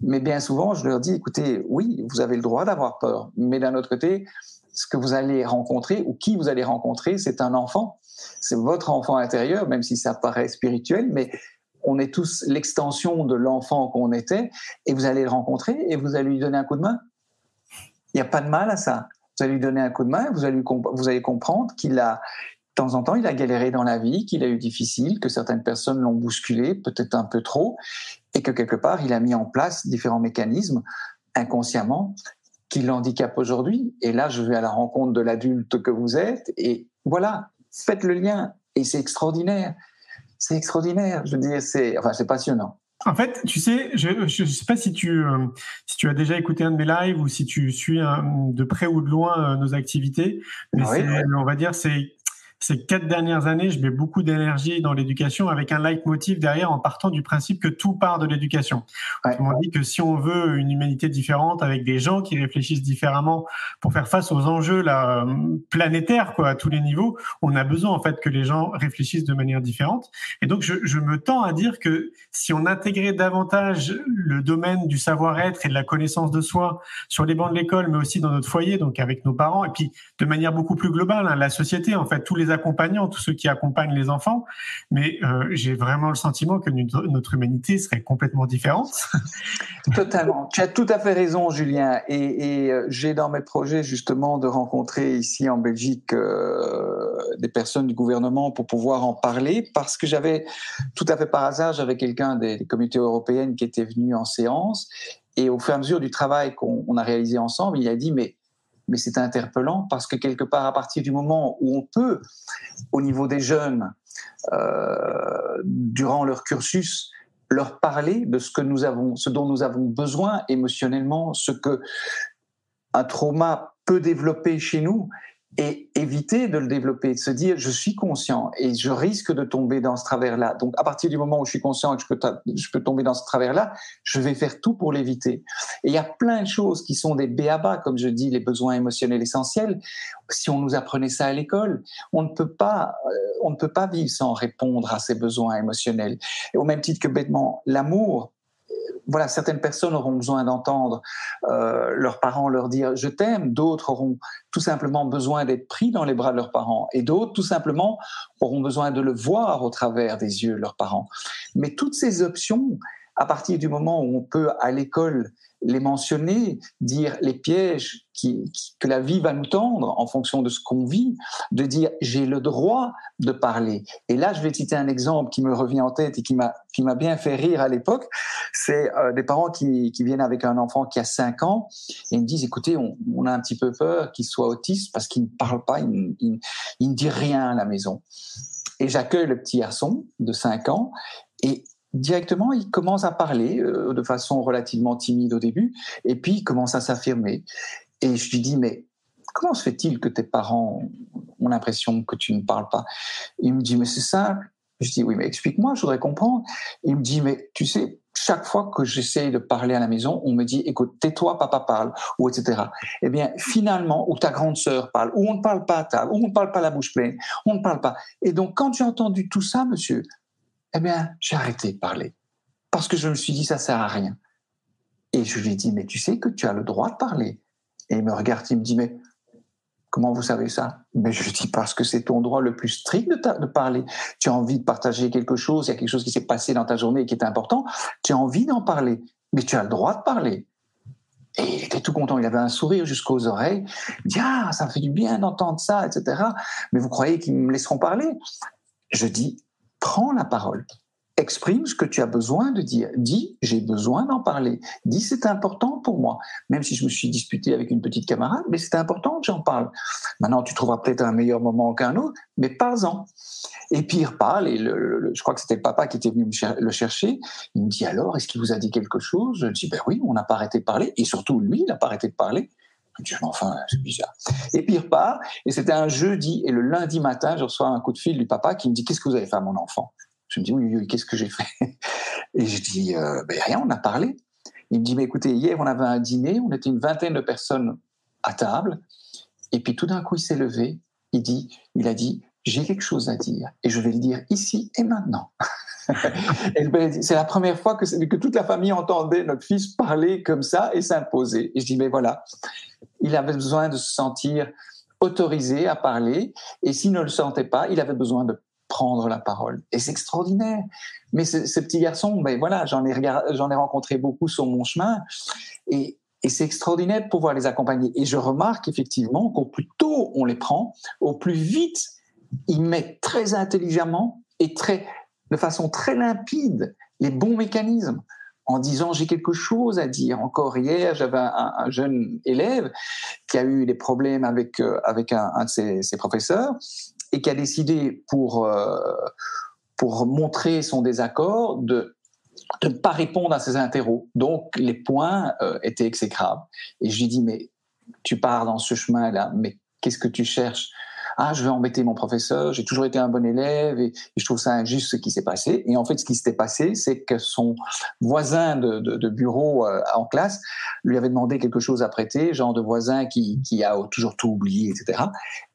Mais bien souvent, je leur dis, écoutez, oui, vous avez le droit d'avoir peur, mais d'un autre côté, ce que vous allez rencontrer ou qui vous allez rencontrer, c'est un enfant, c'est votre enfant intérieur, même si ça paraît spirituel, mais on est tous l'extension de l'enfant qu'on était, et vous allez le rencontrer et vous allez lui donner un coup de main. Il n'y a pas de mal à ça. Vous allez lui donner un coup de main, vous allez, comp- vous allez comprendre qu'il a... De temps en temps, il a galéré dans la vie, qu'il a eu difficile, que certaines personnes l'ont bousculé, peut-être un peu trop, et que quelque part, il a mis en place différents mécanismes inconsciemment qui l'handicapent aujourd'hui. Et là, je vais à la rencontre de l'adulte que vous êtes, et voilà, faites le lien. Et c'est extraordinaire. C'est extraordinaire. Je veux dire, c'est, enfin, c'est passionnant. En fait, tu sais, je je sais pas si tu euh, si tu as déjà écouté un de mes lives ou si tu suis hein, de près ou de loin euh, nos activités, mais oui, c'est, on va dire c'est Ces quatre dernières années, je mets beaucoup d'énergie dans l'éducation avec un leitmotiv derrière en partant du principe que tout part de l'éducation. Ouais. On dit que si on veut une humanité différente avec des gens qui réfléchissent différemment pour faire face aux enjeux là, planétaires quoi, à tous les niveaux, on a besoin en fait que les gens réfléchissent de manière différente. Et donc, je, je me tends à dire que si on intégrait davantage le domaine du savoir-être et de la connaissance de soi sur les bancs de l'école, mais aussi dans notre foyer, donc avec nos parents, et puis de manière beaucoup plus globale, hein, la société, en fait, tous les accompagnants, tous ceux qui accompagnent les enfants, mais euh, j'ai vraiment le sentiment que notre, notre humanité serait complètement différente. Totalement. Tu as tout à fait raison, Julien. Et, et euh, j'ai dans mes projets justement de rencontrer ici en Belgique euh, des personnes du gouvernement pour pouvoir en parler, parce que j'avais tout à fait par hasard, j'avais quelqu'un des, des communautés européennes qui était venu en séance, et au fur et à mesure du travail qu'on on a réalisé ensemble, il a dit mais Mais c'est interpellant parce que quelque part, à partir du moment où on peut, au niveau des jeunes, euh, durant leur cursus, leur parler de ce que nous avons, ce dont nous avons besoin émotionnellement, ce que un trauma peut développer chez nous et éviter de le développer, de se dire je suis conscient et je risque de tomber dans ce travers-là. Donc à partir du moment où je suis conscient et que je peux, ta- je peux tomber dans ce travers-là, je vais faire tout pour l'éviter. Et il y a plein de choses qui sont des b a-ba, comme je dis, les besoins émotionnels essentiels. Si on nous apprenait ça à l'école, on ne peut pas, euh, on ne peut pas vivre sans répondre à ces besoins émotionnels. Et au même titre que bêtement, l'amour, voilà, certaines personnes auront besoin d'entendre euh, leurs parents leur dire « je t'aime », d'autres auront tout simplement besoin d'être pris dans les bras de leurs parents et d'autres tout simplement auront besoin de le voir au travers des yeux de leurs parents. Mais toutes ces options, à partir du moment où on peut à l'école les mentionner, dire les pièges qui, qui, que la vie va nous tendre en fonction de ce qu'on vit, de dire « j'ai le droit de parler ». Et là, je vais citer un exemple qui me revient en tête et qui m'a, qui m'a bien fait rire à l'époque. C'est euh, des parents qui, qui viennent avec un enfant qui a cinq ans et ils me disent « écoutez, on, on a un petit peu peur qu'il soit autiste parce qu'il ne parle pas, il, il, il ne dit rien à la maison ». Et j'accueille le petit garçon de cinq ans et directement, il commence à parler euh, de façon relativement timide au début, et puis il commence à s'affirmer. Et je lui dis, mais comment se fait-il que tes parents ont l'impression que tu ne parles pas ? Il me dit, mais c'est simple. Je dis, oui, mais explique-moi, je voudrais comprendre. Il me dit, mais tu sais, chaque fois que j'essaye de parler à la maison, on me dit, écoute, tais-toi, papa parle, ou et cetera. Eh bien, finalement, ou ta grande sœur parle, ou on ne parle pas à table, ou on ne parle pas à la bouche pleine, on ne parle pas. Et donc, quand j'ai entendu tout ça, monsieur, eh bien, j'ai arrêté de parler parce que je me suis dit, ça ne sert à rien. Et je lui ai dit, mais tu sais que tu as le droit de parler. Et il me regarde, il me dit, mais comment vous savez ça ? Mais je lui dis, parce que c'est ton droit le plus strict de, ta- de parler. Tu as envie de partager quelque chose, il y a quelque chose qui s'est passé dans ta journée et qui est important, tu as envie d'en parler, mais tu as le droit de parler. Et il était tout content, il avait un sourire jusqu'aux oreilles. Il me dit, ah, ça me fait du bien d'entendre ça, et cetera. Mais vous croyez qu'ils me laisseront parler ? Je dis, prends la parole, exprime ce que tu as besoin de dire, dis j'ai besoin d'en parler, dis c'est important pour moi, même si je me suis disputé avec une petite camarade, mais c'est important que j'en parle. Maintenant tu trouveras peut-être un meilleur moment qu'un autre, mais parle-en. Et puis il reparle, et le, le, le, je crois que c'était le papa qui était venu me cher- le chercher, il me dit alors est-ce qu'il vous a dit quelque chose ? Je dis ben oui, on n'a pas arrêté de parler, et surtout lui il n'a pas arrêté de parler. Je dis, enfin, c'est bizarre. Et puis il repart, et c'était un jeudi, et le lundi matin, je reçois un coup de fil du papa qui me dit « Qu'est-ce que vous avez fait à mon enfant ?» Je me dis « Oui, oui, oui, qu'est-ce que j'ai fait ?» Et je dis euh, « Ben rien, on a parlé. » Il me dit « Mais écoutez, hier, on avait un dîner, on était une vingtaine de personnes à table, et puis tout d'un coup, il s'est levé, il, dit, il a dit j'ai quelque chose à dire et je vais le dire ici et maintenant. Et c'est la première fois que, que toute la famille entendait notre fils parler comme ça et s'imposer. Et je dis, mais voilà, il avait besoin de se sentir autorisé à parler, et s'il ne le sentait pas, il avait besoin de prendre la parole. Et c'est extraordinaire. Mais ce, ce petit garçon, ben voilà, j'en ai, regard, j'en ai rencontré beaucoup sur mon chemin, et, et c'est extraordinaire de pouvoir les accompagner. Et je remarque effectivement qu'au plus tôt on les prend, au plus vite ils mettent très intelligemment et très, de façon très limpide, les bons mécanismes. En disant, j'ai quelque chose à dire. Encore hier, j'avais un, un jeune élève qui a eu des problèmes avec, euh, avec un, un de ses, ses professeurs, et qui a décidé, pour, euh, pour montrer son désaccord, de, de ne pas répondre à ses interros. Donc, les points euh, étaient exécrables. Et je lui ai dit, mais tu pars dans ce chemin-là, mais qu'est-ce que tu cherches ? Ah, je vais embêter mon professeur, j'ai toujours été un bon élève et je trouve ça injuste ce qui s'est passé. Et en fait, ce qui s'était passé, c'est que son voisin de, de, de bureau euh, en classe lui avait demandé quelque chose à prêter, genre de voisin qui, qui a toujours tout oublié, et cetera.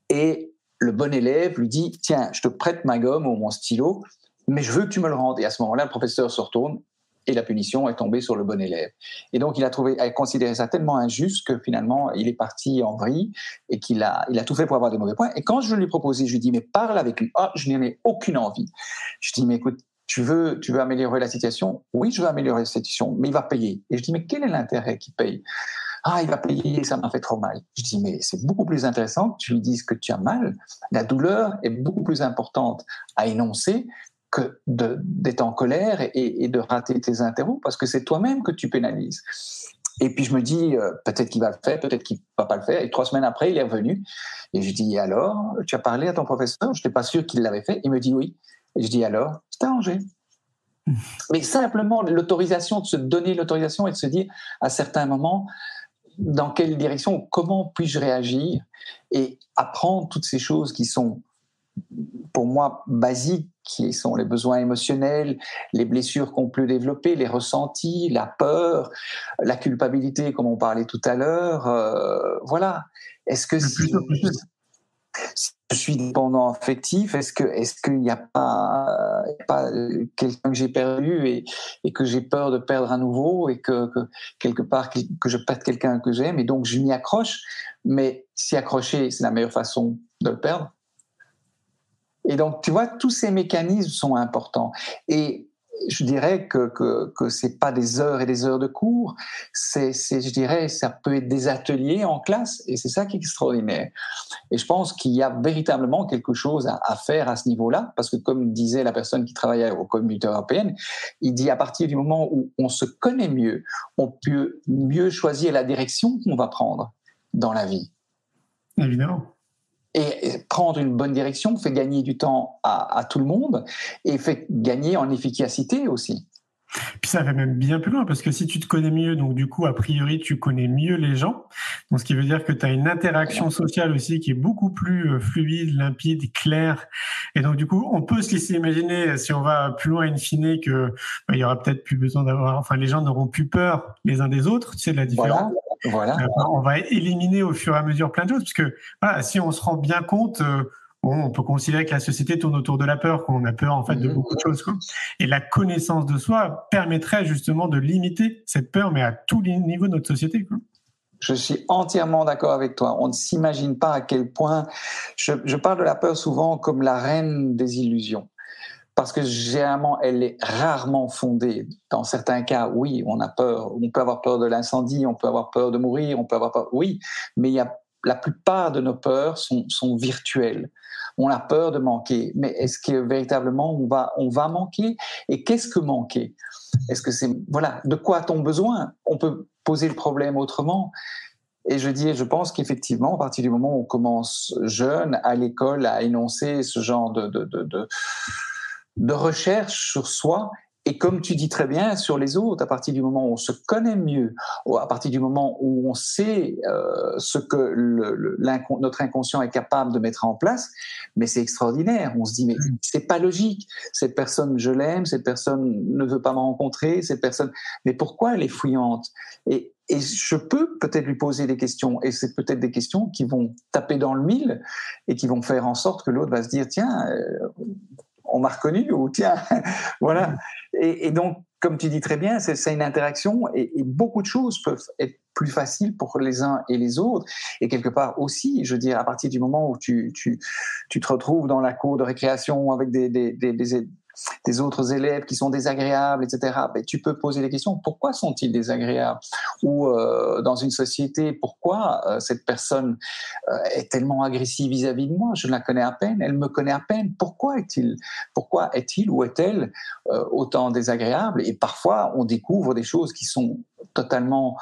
Et le bon élève lui dit, tiens, je te prête ma gomme ou mon stylo, mais je veux que tu me le rendes. Et à ce moment-là, le professeur se retourne et la punition est tombée sur le bon élève. Et donc, il a, trouvé, a considéré ça tellement injuste que finalement, il est parti en vrille et qu'il a, il a tout fait pour avoir des mauvais points. Et quand je lui proposais, je lui dis, mais parle avec lui. Ah, je n'en ai aucune envie. Je dis, mais écoute, tu veux, tu veux améliorer la situation ? Oui, je veux améliorer la situation, mais il va payer. Et je dis, mais quel est l'intérêt qu'il paye ? Ah, il va payer, ça m'a fait trop mal. Je dis, mais c'est beaucoup plus intéressant que tu lui dises que tu as mal. La douleur est beaucoup plus importante à énoncer que de, d'être en colère et, et de rater tes interros, parce que c'est toi-même que tu pénalises. Et puis je me dis, euh, peut-être qu'il va le faire, peut-être qu'il ne va pas le faire. Et trois semaines après, il est revenu. Et je dis, alors, tu as parlé à ton professeur ? Je n'étais pas sûr qu'il l'avait fait. Il me dit oui. Et je dis, alors, c'est arrangé. Mmh. Mais simplement l'autorisation, de se donner l'autorisation et de se dire, à certains moments, dans quelle direction, comment puis-je réagir, et apprendre toutes ces choses qui sont, pour moi, basiques, qui sont les besoins émotionnels, les blessures qu'on peut développer, les ressentis, la peur, la culpabilité, comme on parlait tout à l'heure. Euh, voilà. Est-ce que si, plus plus plus. si je suis dépendant affectif, est-ce que est-ce qu'il n'y a pas, pas quelqu'un que j'ai perdu et, et que j'ai peur de perdre à nouveau, et que, que quelque part que, que je perde quelqu'un que j'aime, et donc je m'y accroche. Mais s'y accrocher, c'est la meilleure façon de le perdre. Et donc, tu vois, tous ces mécanismes sont importants. Et je dirais que, que, que ce n'est pas des heures et des heures de cours, c'est, c'est, je dirais, ça peut être des ateliers en classe, et c'est ça qui est extraordinaire. Et je pense qu'il y a véritablement quelque chose à, à faire à ce niveau-là, parce que comme disait la personne qui travaillait aux communautés européennes, il dit à partir du moment où on se connaît mieux, on peut mieux choisir la direction qu'on va prendre dans la vie. Évidemment. Et prendre une bonne direction fait gagner du temps à, à tout le monde, et fait gagner en efficacité aussi. Puis ça va même bien plus loin, parce que si tu te connais mieux, donc du coup, a priori, tu connais mieux les gens. Donc, ce qui veut dire que tu as une interaction sociale aussi qui est beaucoup plus fluide, limpide, claire. Et donc, du coup, on peut se laisser imaginer, si on va plus loin in fine, que, bah, il y aura peut-être plus besoin d'avoir, enfin, les gens n'auront plus peur les uns des autres. Tu sais, de la différence. Voilà. Voilà. Euh, on va éliminer au fur et à mesure plein de choses, parce que voilà, si on se rend bien compte, euh, bon, on peut considérer que la société tourne autour de la peur, qu'on a peur en fait de beaucoup de choses, quoi. Et la connaissance de soi permettrait justement de limiter cette peur, mais à tous les niveaux de notre société, quoi. Je suis entièrement d'accord avec toi. On ne s'imagine pas à quel point... Je, je parle de la peur souvent comme la reine des illusions, parce que généralement, elle est rarement fondée. Dans certains cas, oui, on a peur. On peut avoir peur de l'incendie, on peut avoir peur de mourir, on peut avoir peur... Oui, mais il y a, la plupart de nos peurs sont, sont virtuelles. On a peur de manquer. Mais est-ce que véritablement, on va, on va manquer ? Et qu'est-ce que manquer ? Est-ce que c'est... Voilà, de quoi a-t-on besoin ? On peut poser le problème autrement. Et je dis, je pense qu'effectivement, à partir du moment où on commence jeune, à l'école, à énoncer ce genre de... de, de, de... de recherche sur soi, et comme tu dis très bien, sur les autres. À partir du moment où on se connaît mieux, à partir du moment où on sait euh, ce que le, le, l'incon- notre inconscient est capable de mettre en place, mais c'est extraordinaire. On se dit, mais c'est pas logique. Cette personne, je l'aime, cette personne ne veut pas me rencontrer, cette personne, mais pourquoi elle est fuyante ? Et et je peux peut-être lui poser des questions, et c'est peut-être des questions qui vont taper dans le mille et qui vont faire en sorte que l'autre va se dire tiens, euh, on m'a reconnu, ou tiens, voilà. Et, et donc, comme tu dis très bien, c'est, c'est une interaction, et, et beaucoup de choses peuvent être plus faciles pour les uns et les autres. Et quelque part aussi, je veux dire, à partir du moment où tu, tu, tu te retrouves dans la cour de récréation avec des, des, des, des des autres élèves qui sont désagréables, et cetera, ben, tu peux poser des questions. Pourquoi sont-ils désagréables ? Ou euh, dans une société, pourquoi euh, cette personne euh, est tellement agressive vis-à-vis de moi ? Je la connais à peine, elle me connaît à peine. Pourquoi est-il, pourquoi est-il ou est-elle euh, autant désagréable ? Et parfois, on découvre des choses qui sont totalement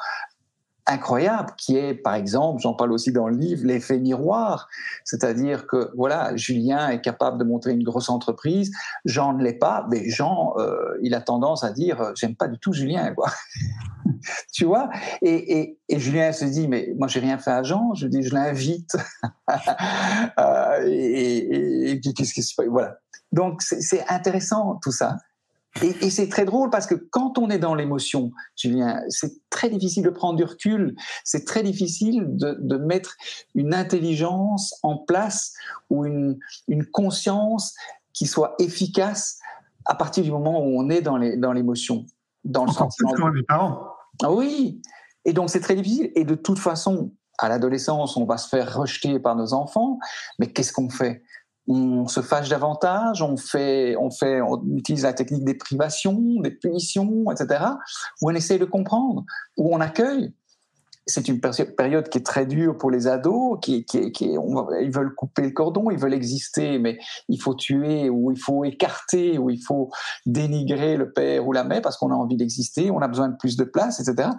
incroyable, qui est, par exemple, j'en parle aussi dans le livre, l'effet miroir. C'est-à-dire que, voilà, Julien est capable de monter une grosse entreprise, Jean ne l'est pas, mais Jean, euh, il a tendance à dire euh, « j'aime pas du tout Julien », quoi. Tu vois, et, et, et Julien se dit « mais moi, j'ai rien fait à Jean », je dis « je l'invite euh, ». Et, et, et qu'est-ce qui se passe ? Voilà. Donc, c'est, c'est intéressant, tout ça. Et, et c'est très drôle parce que quand on est dans l'émotion, Julien, c'est très difficile de prendre du recul, c'est très difficile de, de mettre une intelligence en place ou une, une conscience qui soit efficace à partir du moment où on est dans, les, dans l'émotion. Dans le sentiment de... les parents. Ah oui, et donc c'est très difficile. Et de toute façon, à l'adolescence, on va se faire rejeter par nos enfants, mais qu'est-ce qu'on fait ? On se fâche davantage, on fait, on fait, on utilise la technique des privations, des punitions, et cetera, où on essaye de comprendre, où on accueille. C'est une période qui est très dure pour les ados, qui, qui, qui, on, ils veulent couper le cordon, ils veulent exister, mais il faut tuer, ou il faut écarter, ou il faut dénigrer le père ou la mère parce qu'on a envie d'exister, on a besoin de plus de place, et cetera.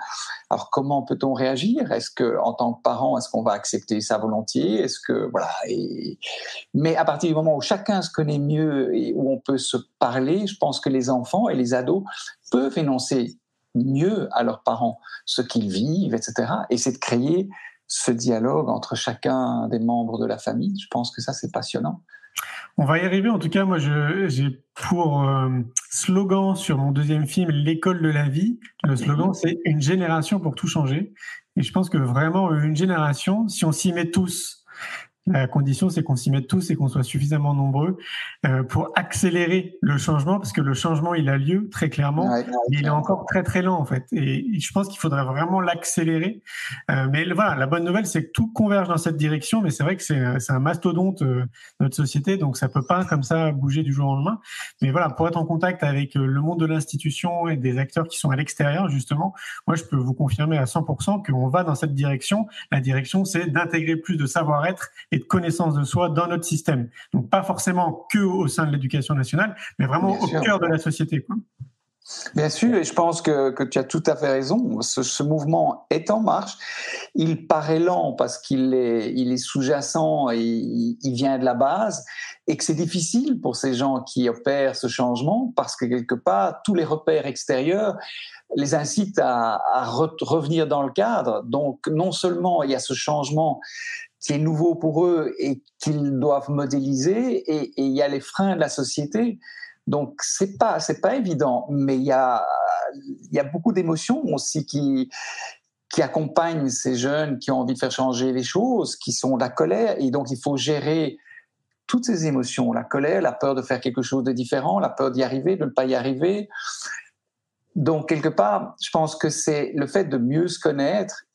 Alors comment peut-on réagir ? Est-ce que, en tant que parent, est-ce qu'on va accepter ça volontiers ? Est-ce que voilà. Et... Mais à partir du moment où chacun se connaît mieux et où on peut se parler, je pense que les enfants et les ados peuvent énoncer mieux à leurs parents ce qu'ils vivent, et cetera. Et c'est de créer ce dialogue entre chacun des membres de la famille. Je pense que ça, c'est passionnant. On va y arriver. En tout cas, moi, je, j'ai pour euh, slogan sur mon deuxième film, L'école de la vie. Le slogan, c'est « Une génération pour tout changer ». Et je pense que vraiment, une génération, si on s'y met tous, la condition, c'est qu'on s'y mette tous et qu'on soit suffisamment nombreux euh, pour accélérer le changement, parce que le changement, il a lieu très clairement, ouais, ouais, mais il est encore très très lent en fait. Et, et je pense qu'il faudrait vraiment l'accélérer. Euh, mais voilà, la bonne nouvelle, c'est que tout converge dans cette direction, mais c'est vrai que c'est, c'est un mastodonte euh, notre société, donc ça peut pas comme ça bouger du jour au lendemain. Mais voilà, pour être en contact avec euh, le monde de l'institution et des acteurs qui sont à l'extérieur justement, moi je peux vous confirmer à cent pour cent qu'on va dans cette direction. La direction, c'est d'intégrer plus de savoir-être et de connaissance de soi dans notre système. Donc, pas forcément que au sein de l'éducation nationale, mais vraiment Bien au sûr. cœur de la société, quoi. Bien sûr, et je pense que, que tu as tout à fait raison. Ce, ce mouvement est en marche. Il paraît lent parce qu'il est, il est sous-jacent et il, il vient de la base, et que c'est difficile pour ces gens qui opèrent ce changement parce que quelque part, tous les repères extérieurs les incitent à, à re- revenir dans le cadre. Donc, non seulement il y a ce changement qui est nouveau pour eux et qu'ils doivent modéliser, et il y a les freins de la société. Donc, c'est pas, c'est pas évident, mais il y a, il y a beaucoup d'émotions aussi qui, qui accompagnent ces jeunes qui ont envie de faire changer les choses, qui sont de la colère, et donc il faut gérer toutes ces émotions, la colère, la peur de faire quelque chose de différent, la peur d'y arriver, de ne pas y arriver. Donc, quelque part, je pense que c'est le fait de mieux se connaître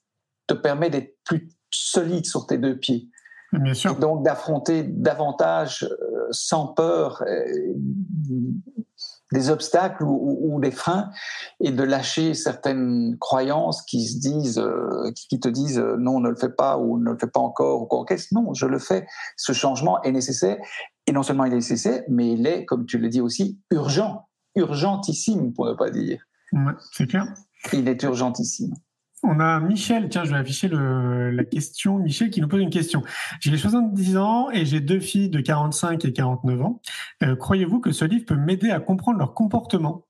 te permet d'être plus solide sur tes deux pieds. Bien sûr. Et donc d'affronter davantage euh, sans peur euh, des obstacles ou, ou, ou des freins, et de lâcher certaines croyances qui se disent, euh, qui, qui te disent euh, non, ne le fais pas, ou ne le fais pas encore, ou quoi qu'est-ce. Non, je le fais. Ce changement est nécessaire, et non seulement il est nécessaire, mais il est, comme tu le dis aussi, urgent, urgentissime pour ne pas dire. Ouais, c'est clair. Il est urgentissime. On a Michel, tiens, je vais afficher le, la question. Michel qui nous pose une question. J'ai soixante-dix ans et j'ai deux filles de quarante-cinq et quarante-neuf ans. Euh, croyez-vous que ce livre peut m'aider à comprendre leur comportement ?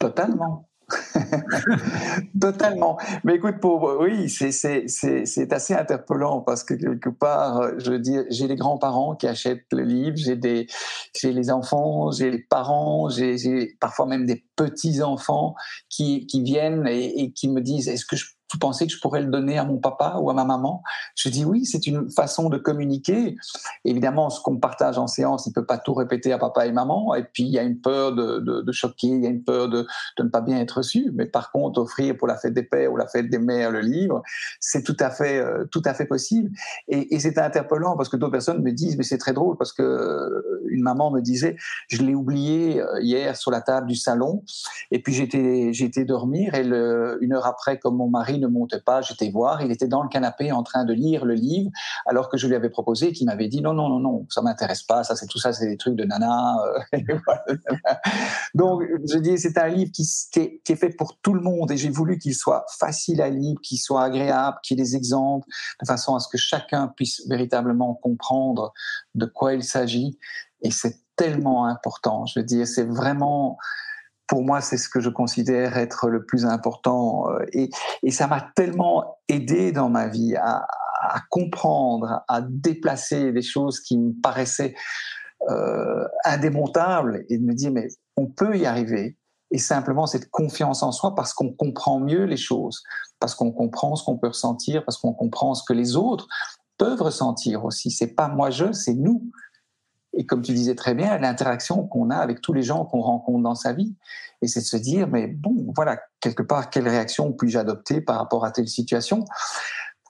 Totalement. Totalement. Mais écoute, pour oui, c'est, c'est, c'est, c'est assez interpellant parce que quelque part, je veux dire, j'ai les grands-parents qui achètent le livre, j'ai, des, j'ai les enfants, j'ai les parents, j'ai, j'ai parfois même des petits-enfants qui, qui viennent et, et qui me disent « est-ce que je tout penser que je pourrais le donner à mon papa ou à ma maman. Je dis oui, c'est une façon de communiquer. Évidemment, ce qu'on partage en séance, il ne peut pas tout répéter à papa et maman. Et puis, il y a une peur de, de, de choquer, il y a une peur de, de ne pas bien être reçu. Mais par contre, offrir pour la fête des pères ou la fête des mères le livre, c'est tout à fait, euh, tout à fait possible. Et, et c'est interpellant parce que d'autres personnes me disent, mais c'est très drôle parce que euh, une maman me disait, je l'ai oublié hier sur la table du salon. Et puis, j'étais, j'étais dormir et le, une heure après, comme mon mari ne montait pas, j'étais voir, il était dans le canapé en train de lire le livre, alors que je lui avais proposé et qu'il m'avait dit non, non, non, non, ça m'intéresse pas, ça, c'est tout ça, c'est des trucs de nana. Euh, voilà. Donc, je dis, c'est un livre qui, qui, est, qui est fait pour tout le monde et j'ai voulu qu'il soit facile à lire, qu'il soit agréable, qu'il y ait des exemples, de façon à ce que chacun puisse véritablement comprendre de quoi il s'agit. Et c'est tellement important. Je veux dire, c'est vraiment... Pour moi, c'est ce que je considère être le plus important. Et, et ça m'a tellement aidé dans ma vie à, à comprendre, à déplacer des choses qui me paraissaient euh, indémontables et de me dire, mais on peut y arriver. Et simplement, cette confiance en soi, parce qu'on comprend mieux les choses, parce qu'on comprend ce qu'on peut ressentir, parce qu'on comprend ce que les autres peuvent ressentir aussi. C'est pas moi-je, c'est nous. Et comme tu disais très bien, l'interaction qu'on a avec tous les gens qu'on rencontre dans sa vie, et c'est de se dire, mais bon, voilà, quelque part, quelle réaction puis-je adopter par rapport à telle situation,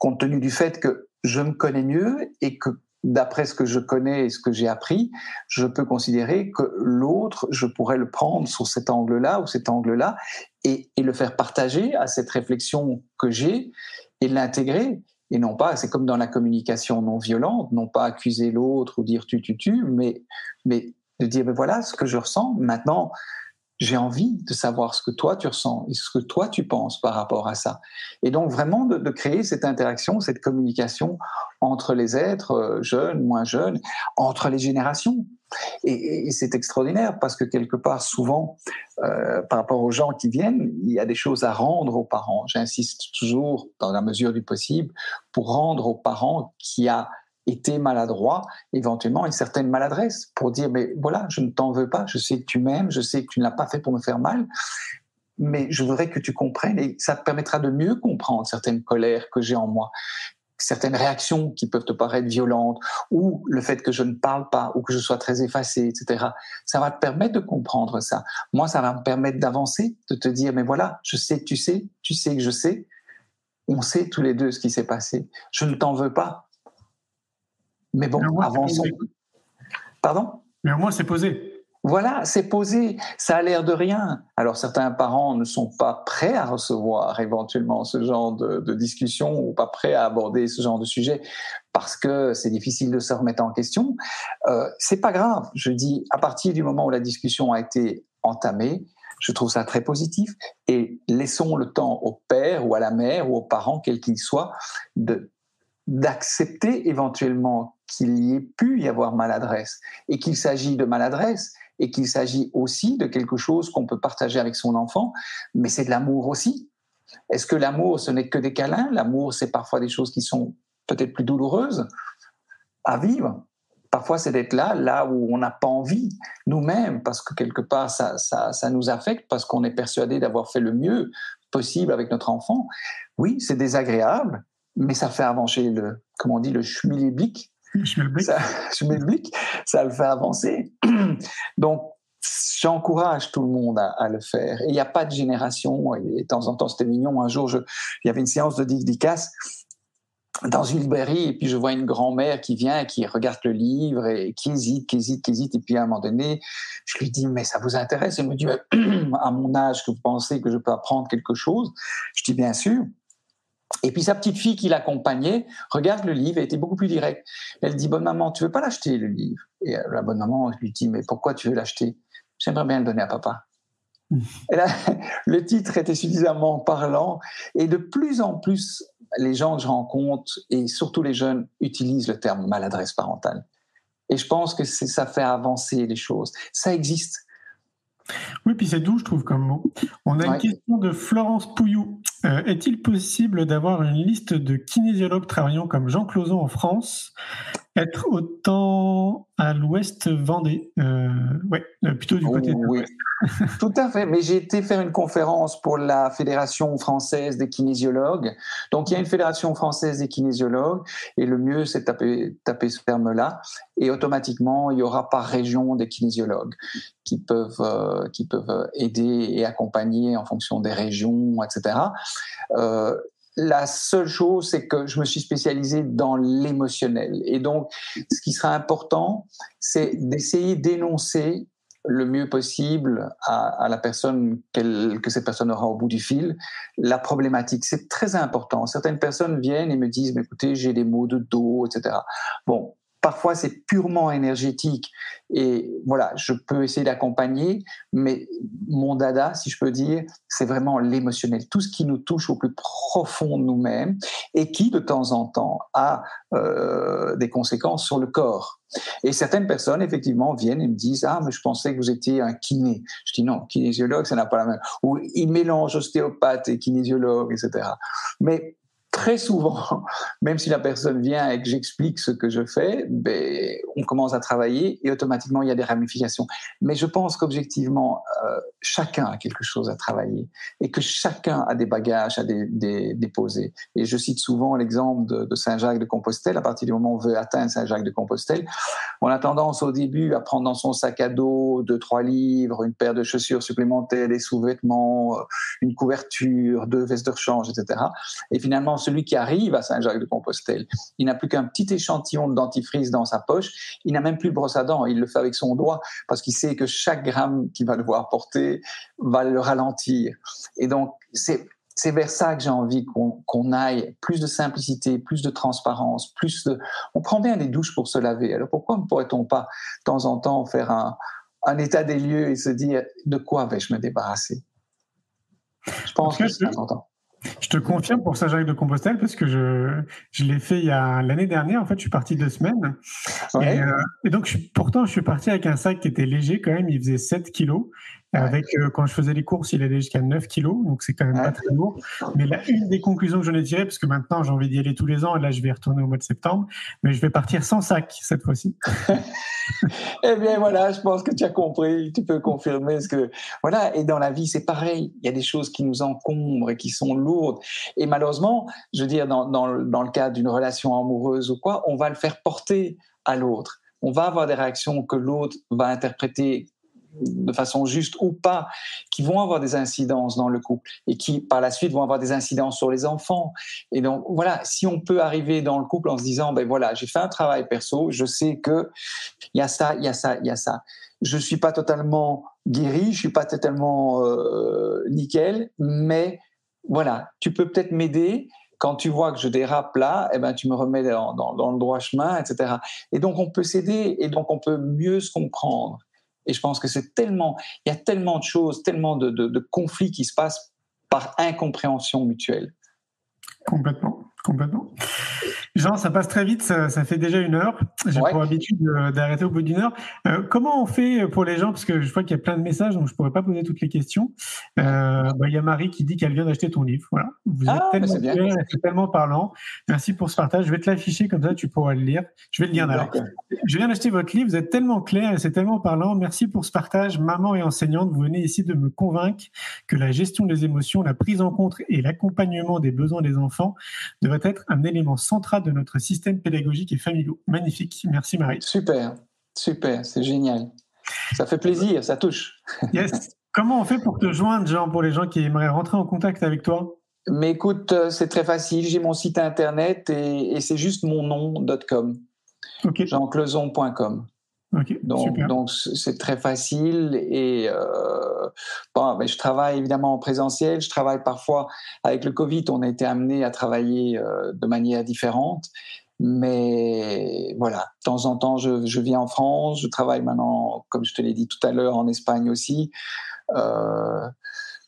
compte tenu du fait que je me connais mieux et que, d'après ce que je connais et ce que j'ai appris, je peux considérer que l'autre, je pourrais le prendre sur cet angle-là ou cet angle-là et, et le faire partager à cette réflexion que j'ai et l'intégrer. Et non pas, c'est comme dans la communication non violente, non pas accuser l'autre ou dire tu, tu, tu, mais, mais de dire, ben voilà ce que je ressens, maintenant j'ai envie de savoir ce que toi tu ressens et ce que toi tu penses par rapport à ça. Et donc vraiment de, de créer cette interaction, cette communication entre les êtres, jeunes, moins jeunes, entre les générations. Et, et, et c'est extraordinaire parce que quelque part, souvent, euh, par rapport aux gens qui viennent, il y a des choses à rendre aux parents. J'insiste toujours, dans la mesure du possible, pour rendre aux parents qui a été maladroit, éventuellement une certaine maladresse, pour dire, mais voilà, je ne t'en veux pas, je sais que tu m'aimes, je sais que tu ne l'as pas fait pour me faire mal, mais je voudrais que tu comprennes et ça te permettra de mieux comprendre certaines colères que j'ai en moi. Certaines réactions qui peuvent te paraître violentes, ou le fait que je ne parle pas, ou que je sois très effacé, et cetera. Ça va te permettre de comprendre ça. Moi, ça va me permettre d'avancer, de te dire, mais voilà, je sais que tu sais, tu sais que je sais, on sait tous les deux ce qui s'est passé. Je ne t'en veux pas. Mais bon, mais avançons. Pardon ? Mais au moins, c'est posé. Voilà, c'est posé, ça a l'air de rien. Alors certains parents ne sont pas prêts à recevoir éventuellement ce genre de, de discussion ou pas prêts à aborder ce genre de sujet parce que c'est difficile de se remettre en question. Euh, c'est pas grave, je dis, à partir du moment où la discussion a été entamée, je trouve ça très positif et laissons le temps au père ou à la mère ou aux parents, quels qu'ils soient, de, d'accepter éventuellement qu'il y ait pu y avoir maladresse et qu'il s'agit de maladresse et qu'il s'agit aussi de quelque chose qu'on peut partager avec son enfant, mais c'est de l'amour aussi. Est-ce que l'amour, ce n'est que des câlins ? L'amour, c'est parfois des choses qui sont peut-être plus douloureuses à vivre. Parfois, c'est d'être là, là où on n'a pas envie, nous-mêmes, parce que quelque part, ça, ça, ça nous affecte, parce qu'on est persuadé d'avoir fait le mieux possible avec notre enfant. Oui, c'est désagréable, mais ça fait avancer le, comment on dit, le schmilblick. Ça, je m'explique, ça le fait avancer. Donc, j'encourage tout le monde à, à le faire. Et il n'y a pas de génération. Et de temps en temps, c'était mignon. Un jour, il y avait une séance de dédicace dans une librairie, et puis je vois une grand-mère qui vient et qui regarde le livre et qui hésite, qui hésite, qui hésite. Et puis à un moment donné, je lui dis, mais ça vous intéresse ? Elle me dit, à mon âge, que vous pensez que je peux apprendre quelque chose ? Je dis, bien sûr. Et puis sa petite fille qui l'accompagnait regarde le livre et était beaucoup plus directe. Elle dit « Bonne maman, tu veux pas l'acheter le livre ?» Et la bonne maman lui dit « Mais pourquoi tu veux l'acheter ? J'aimerais bien le donner à papa. » Et là, le titre était suffisamment parlant et de plus en plus, les gens que je rencontre et surtout les jeunes utilisent le terme « maladresse parentale ». Et je pense que c'est, ça fait avancer les choses. Ça existe. Oui, puis c'est doux, je trouve, comme mot. On a ouais. une question de Florence Pouillou. Euh, est-il possible d'avoir une liste de kinésiologues travaillant comme Jean Cleuzon en France ? Être autant à l'ouest Vendée, euh, ouais, plutôt du côté oh, de l'ouest. Oui. Tout à fait, mais j'ai été faire une conférence pour la Fédération française des kinésiologues. Donc il y a une Fédération française des kinésiologues, et le mieux c'est de taper, taper ce terme-là, et automatiquement il y aura par région des kinésiologues qui peuvent, euh, qui peuvent aider et accompagner en fonction des régions, et cetera. Euh, La seule chose, c'est que je me suis spécialisé dans l'émotionnel. Et donc, ce qui sera important, c'est d'essayer d'énoncer le mieux possible à, à la personne qu'elle, que cette personne aura au bout du fil, la problématique. C'est très important. Certaines personnes viennent et me disent « Écoutez, j'ai des maux de dos, et cetera » Bon, parfois, c'est purement énergétique. Et voilà, je peux essayer d'accompagner, mais mon dada, si je peux dire, c'est vraiment l'émotionnel. Tout ce qui nous touche au plus profond de nous-mêmes et qui, de temps en temps, a euh, des conséquences sur le corps. Et certaines personnes, effectivement, viennent et me disent « Ah, mais je pensais que vous étiez un kiné. » Je dis « Non, kinésiologue, ça n'a pas la même. » Ou ils mélangent ostéopathe et kinésiologue, et cetera. Mais très souvent, même si la personne vient et que j'explique ce que je fais, ben, on commence à travailler et automatiquement, il y a des ramifications. Mais je pense qu'objectivement, euh, chacun a quelque chose à travailler et que chacun a des bagages à dé- dé- déposer. Et je cite souvent l'exemple de, de Saint-Jacques-de-Compostelle. À partir du moment où on veut atteindre Saint-Jacques-de-Compostelle, on a tendance au début à prendre dans son sac à dos deux, trois livres, une paire de chaussures supplémentaires, des sous-vêtements, une couverture, deux vestes de rechange, et cetera. Et finalement, celui qui arrive à Saint-Jacques-de-Compostelle, il n'a plus qu'un petit échantillon de dentifrice dans sa poche, il n'a même plus de brosse à dents, il le fait avec son doigt parce qu'il sait que chaque gramme qu'il va devoir porter va le ralentir. Et donc, c'est, c'est vers ça que j'ai envie qu'on, qu'on aille, plus de simplicité, plus de transparence, plus de... On prend bien des douches pour se laver, alors pourquoi ne pourrait-on pas de temps en temps faire un, un état des lieux et se dire « De quoi vais-je me débarrasser ?» Je pense que c'est important. Je te confirme pour Saint-Jacques-de-Compostelle parce que je, je l'ai fait il y a, l'année dernière. En fait, je suis parti deux semaines. Ouais. Et, euh, et donc, je, pourtant, je suis parti avec un sac qui était léger quand même. Il faisait sept kilos. Ouais. Avec, euh, quand je faisais les courses, il allait jusqu'à neuf kilos. Donc, c'est quand même ouais. pas très lourd. Mais là, une des conclusions que j'en ai tirées, parce que maintenant, j'ai envie d'y aller tous les ans. Et là, je vais retourner au mois de septembre. Mais je vais partir sans sac cette fois-ci. Eh bien, voilà, je pense que tu as compris. Tu peux confirmer ce que... Voilà, et dans la vie, c'est pareil. Il y a des choses qui nous encombrent et qui sont lourdes. Et malheureusement, je veux dire, dans, dans, dans le cas d'une relation amoureuse ou quoi, on va le faire porter à l'autre. On va avoir des réactions que l'autre va interpréter de façon juste ou pas, qui vont avoir des incidences dans le couple et qui, par la suite, vont avoir des incidences sur les enfants. Et donc, voilà, si on peut arriver dans le couple en se disant, ben voilà, j'ai fait un travail perso, je sais que il y a ça, il y a ça, il y a ça. Je suis pas totalement guéri, je suis pas totalement euh, nickel, mais voilà, tu peux peut-être m'aider. Quand tu vois que je dérape là, eh ben, tu me remets dans, dans, dans le droit chemin, et cetera. Et donc, on peut s'aider et donc on peut mieux se comprendre. Et je pense que c'est tellement... Il y a tellement de choses, tellement de, de, de conflits qui se passent par incompréhension mutuelle. Complètement, complètement. Jean, ça passe très vite, ça, ça fait déjà une heure. J'ai ouais. pour habitude d'arrêter au bout d'une heure. Euh, comment on fait pour les gens, parce que je vois qu'il y a plein de messages, donc je ne pourrais pas poser toutes les questions. Il euh, bah, y a Marie qui dit qu'elle vient d'acheter ton livre. Voilà. Vous ah, êtes tellement clair, bien. C'est tellement parlant. Merci pour ce partage. Je vais te l'afficher, comme ça tu pourras le lire. Je vais le lire alors. Je viens d'acheter votre livre, vous êtes tellement clair et c'est tellement parlant. Merci pour ce partage. Maman et enseignante, vous venez ici de me convaincre que la gestion des émotions, la prise en compte et l'accompagnement des besoins des enfants devrait être un élément central de notre système pédagogique et familial. Magnifique. Merci Marie. Super, super, c'est génial. Ça fait plaisir, ça touche. Yes. Comment on fait pour te joindre, Jean, pour les gens qui aimeraient rentrer en contact avec toi ? Mais écoute, c'est très facile. J'ai mon site internet et, et c'est juste mon nom point com. Okay. Jean Cleuzon point com. Okay, donc, donc c'est très facile et euh, bon, ben, je travaille évidemment en présentiel, je travaille parfois avec le Covid, on a été amené à travailler euh, de manière différente, mais voilà, de temps en temps je, je vis en France, je travaille maintenant, comme je te l'ai dit tout à l'heure, en Espagne aussi, euh,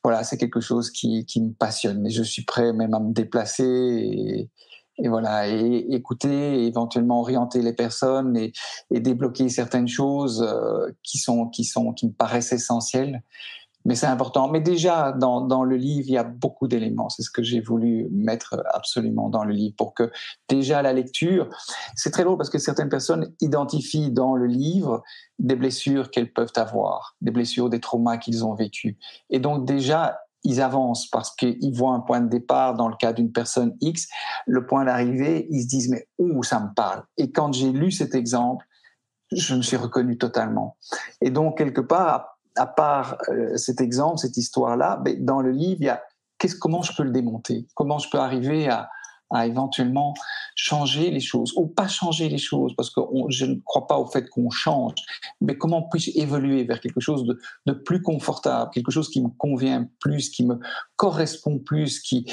voilà, c'est quelque chose qui, qui me passionne, mais je suis prêt même à me déplacer et Et voilà, et écouter, et éventuellement orienter les personnes et, et débloquer certaines choses euh, qui sont, qui sont, qui me paraissent essentielles. mais c'est important. Mais déjà, dans, dans le livre, il y a beaucoup d'éléments. C'est ce que j'ai voulu mettre absolument dans le livre pour que déjà la lecture... C'est très drôle parce que certaines personnes identifient dans le livre des blessures qu'elles peuvent avoir, des blessures, des traumas qu'ils ont vécus. Et donc déjà... ils avancent parce qu'ils voient un point de départ dans le cas d'une personne X, le point d'arrivée, ils se disent « mais ouh, ça me parle ». Et quand j'ai lu cet exemple, je me suis reconnu totalement. Et donc, quelque part, à part cet exemple, cette histoire-là, dans le livre, il y a qu'est-ce, comment je peux le démonter ? Comment je peux arriver à, à éventuellement changer les choses ou pas changer les choses, parce que on, je ne crois pas au fait qu'on change, mais comment puis-je évoluer vers quelque chose de, de plus confortable, quelque chose qui me convient plus, qui me correspond plus, qui,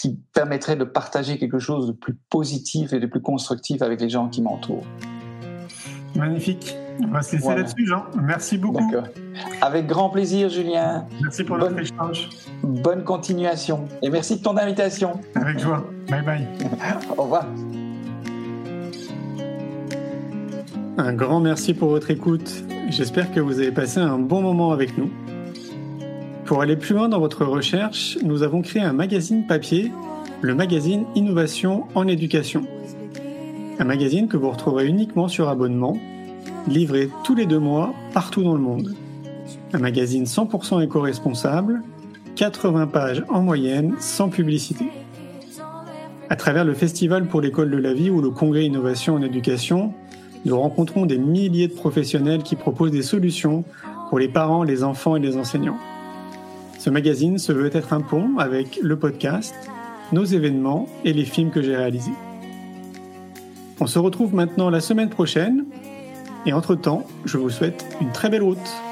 qui permettrait de partager quelque chose de plus positif et de plus constructif avec les gens qui m'entourent. Magnifique. On va se laisser voilà. là-dessus, Jean. Merci beaucoup. D'accord. Avec grand plaisir, Julien. Merci pour notre bonne, échange. Bonne continuation. Et merci de ton invitation. Avec joie. Bye bye. Au revoir. Un grand merci pour votre écoute. J'espère que vous avez passé un bon moment avec nous. Pour aller plus loin dans votre recherche, nous avons créé un magazine papier, le magazine Innovation en Éducation. Un magazine que vous retrouverez uniquement sur abonnement, livré tous les deux mois partout dans le monde. Un magazine cent pour cent éco-responsable, quatre-vingts pages en moyenne, sans publicité. À travers le Festival pour l'École de la Vie ou le Congrès Innovation en Éducation, nous rencontrons des milliers de professionnels qui proposent des solutions pour les parents, les enfants et les enseignants. Ce magazine se veut être un pont avec le podcast, nos événements et les films que j'ai réalisés. On se retrouve maintenant la semaine prochaine. Et entre-temps, je vous souhaite une très belle route.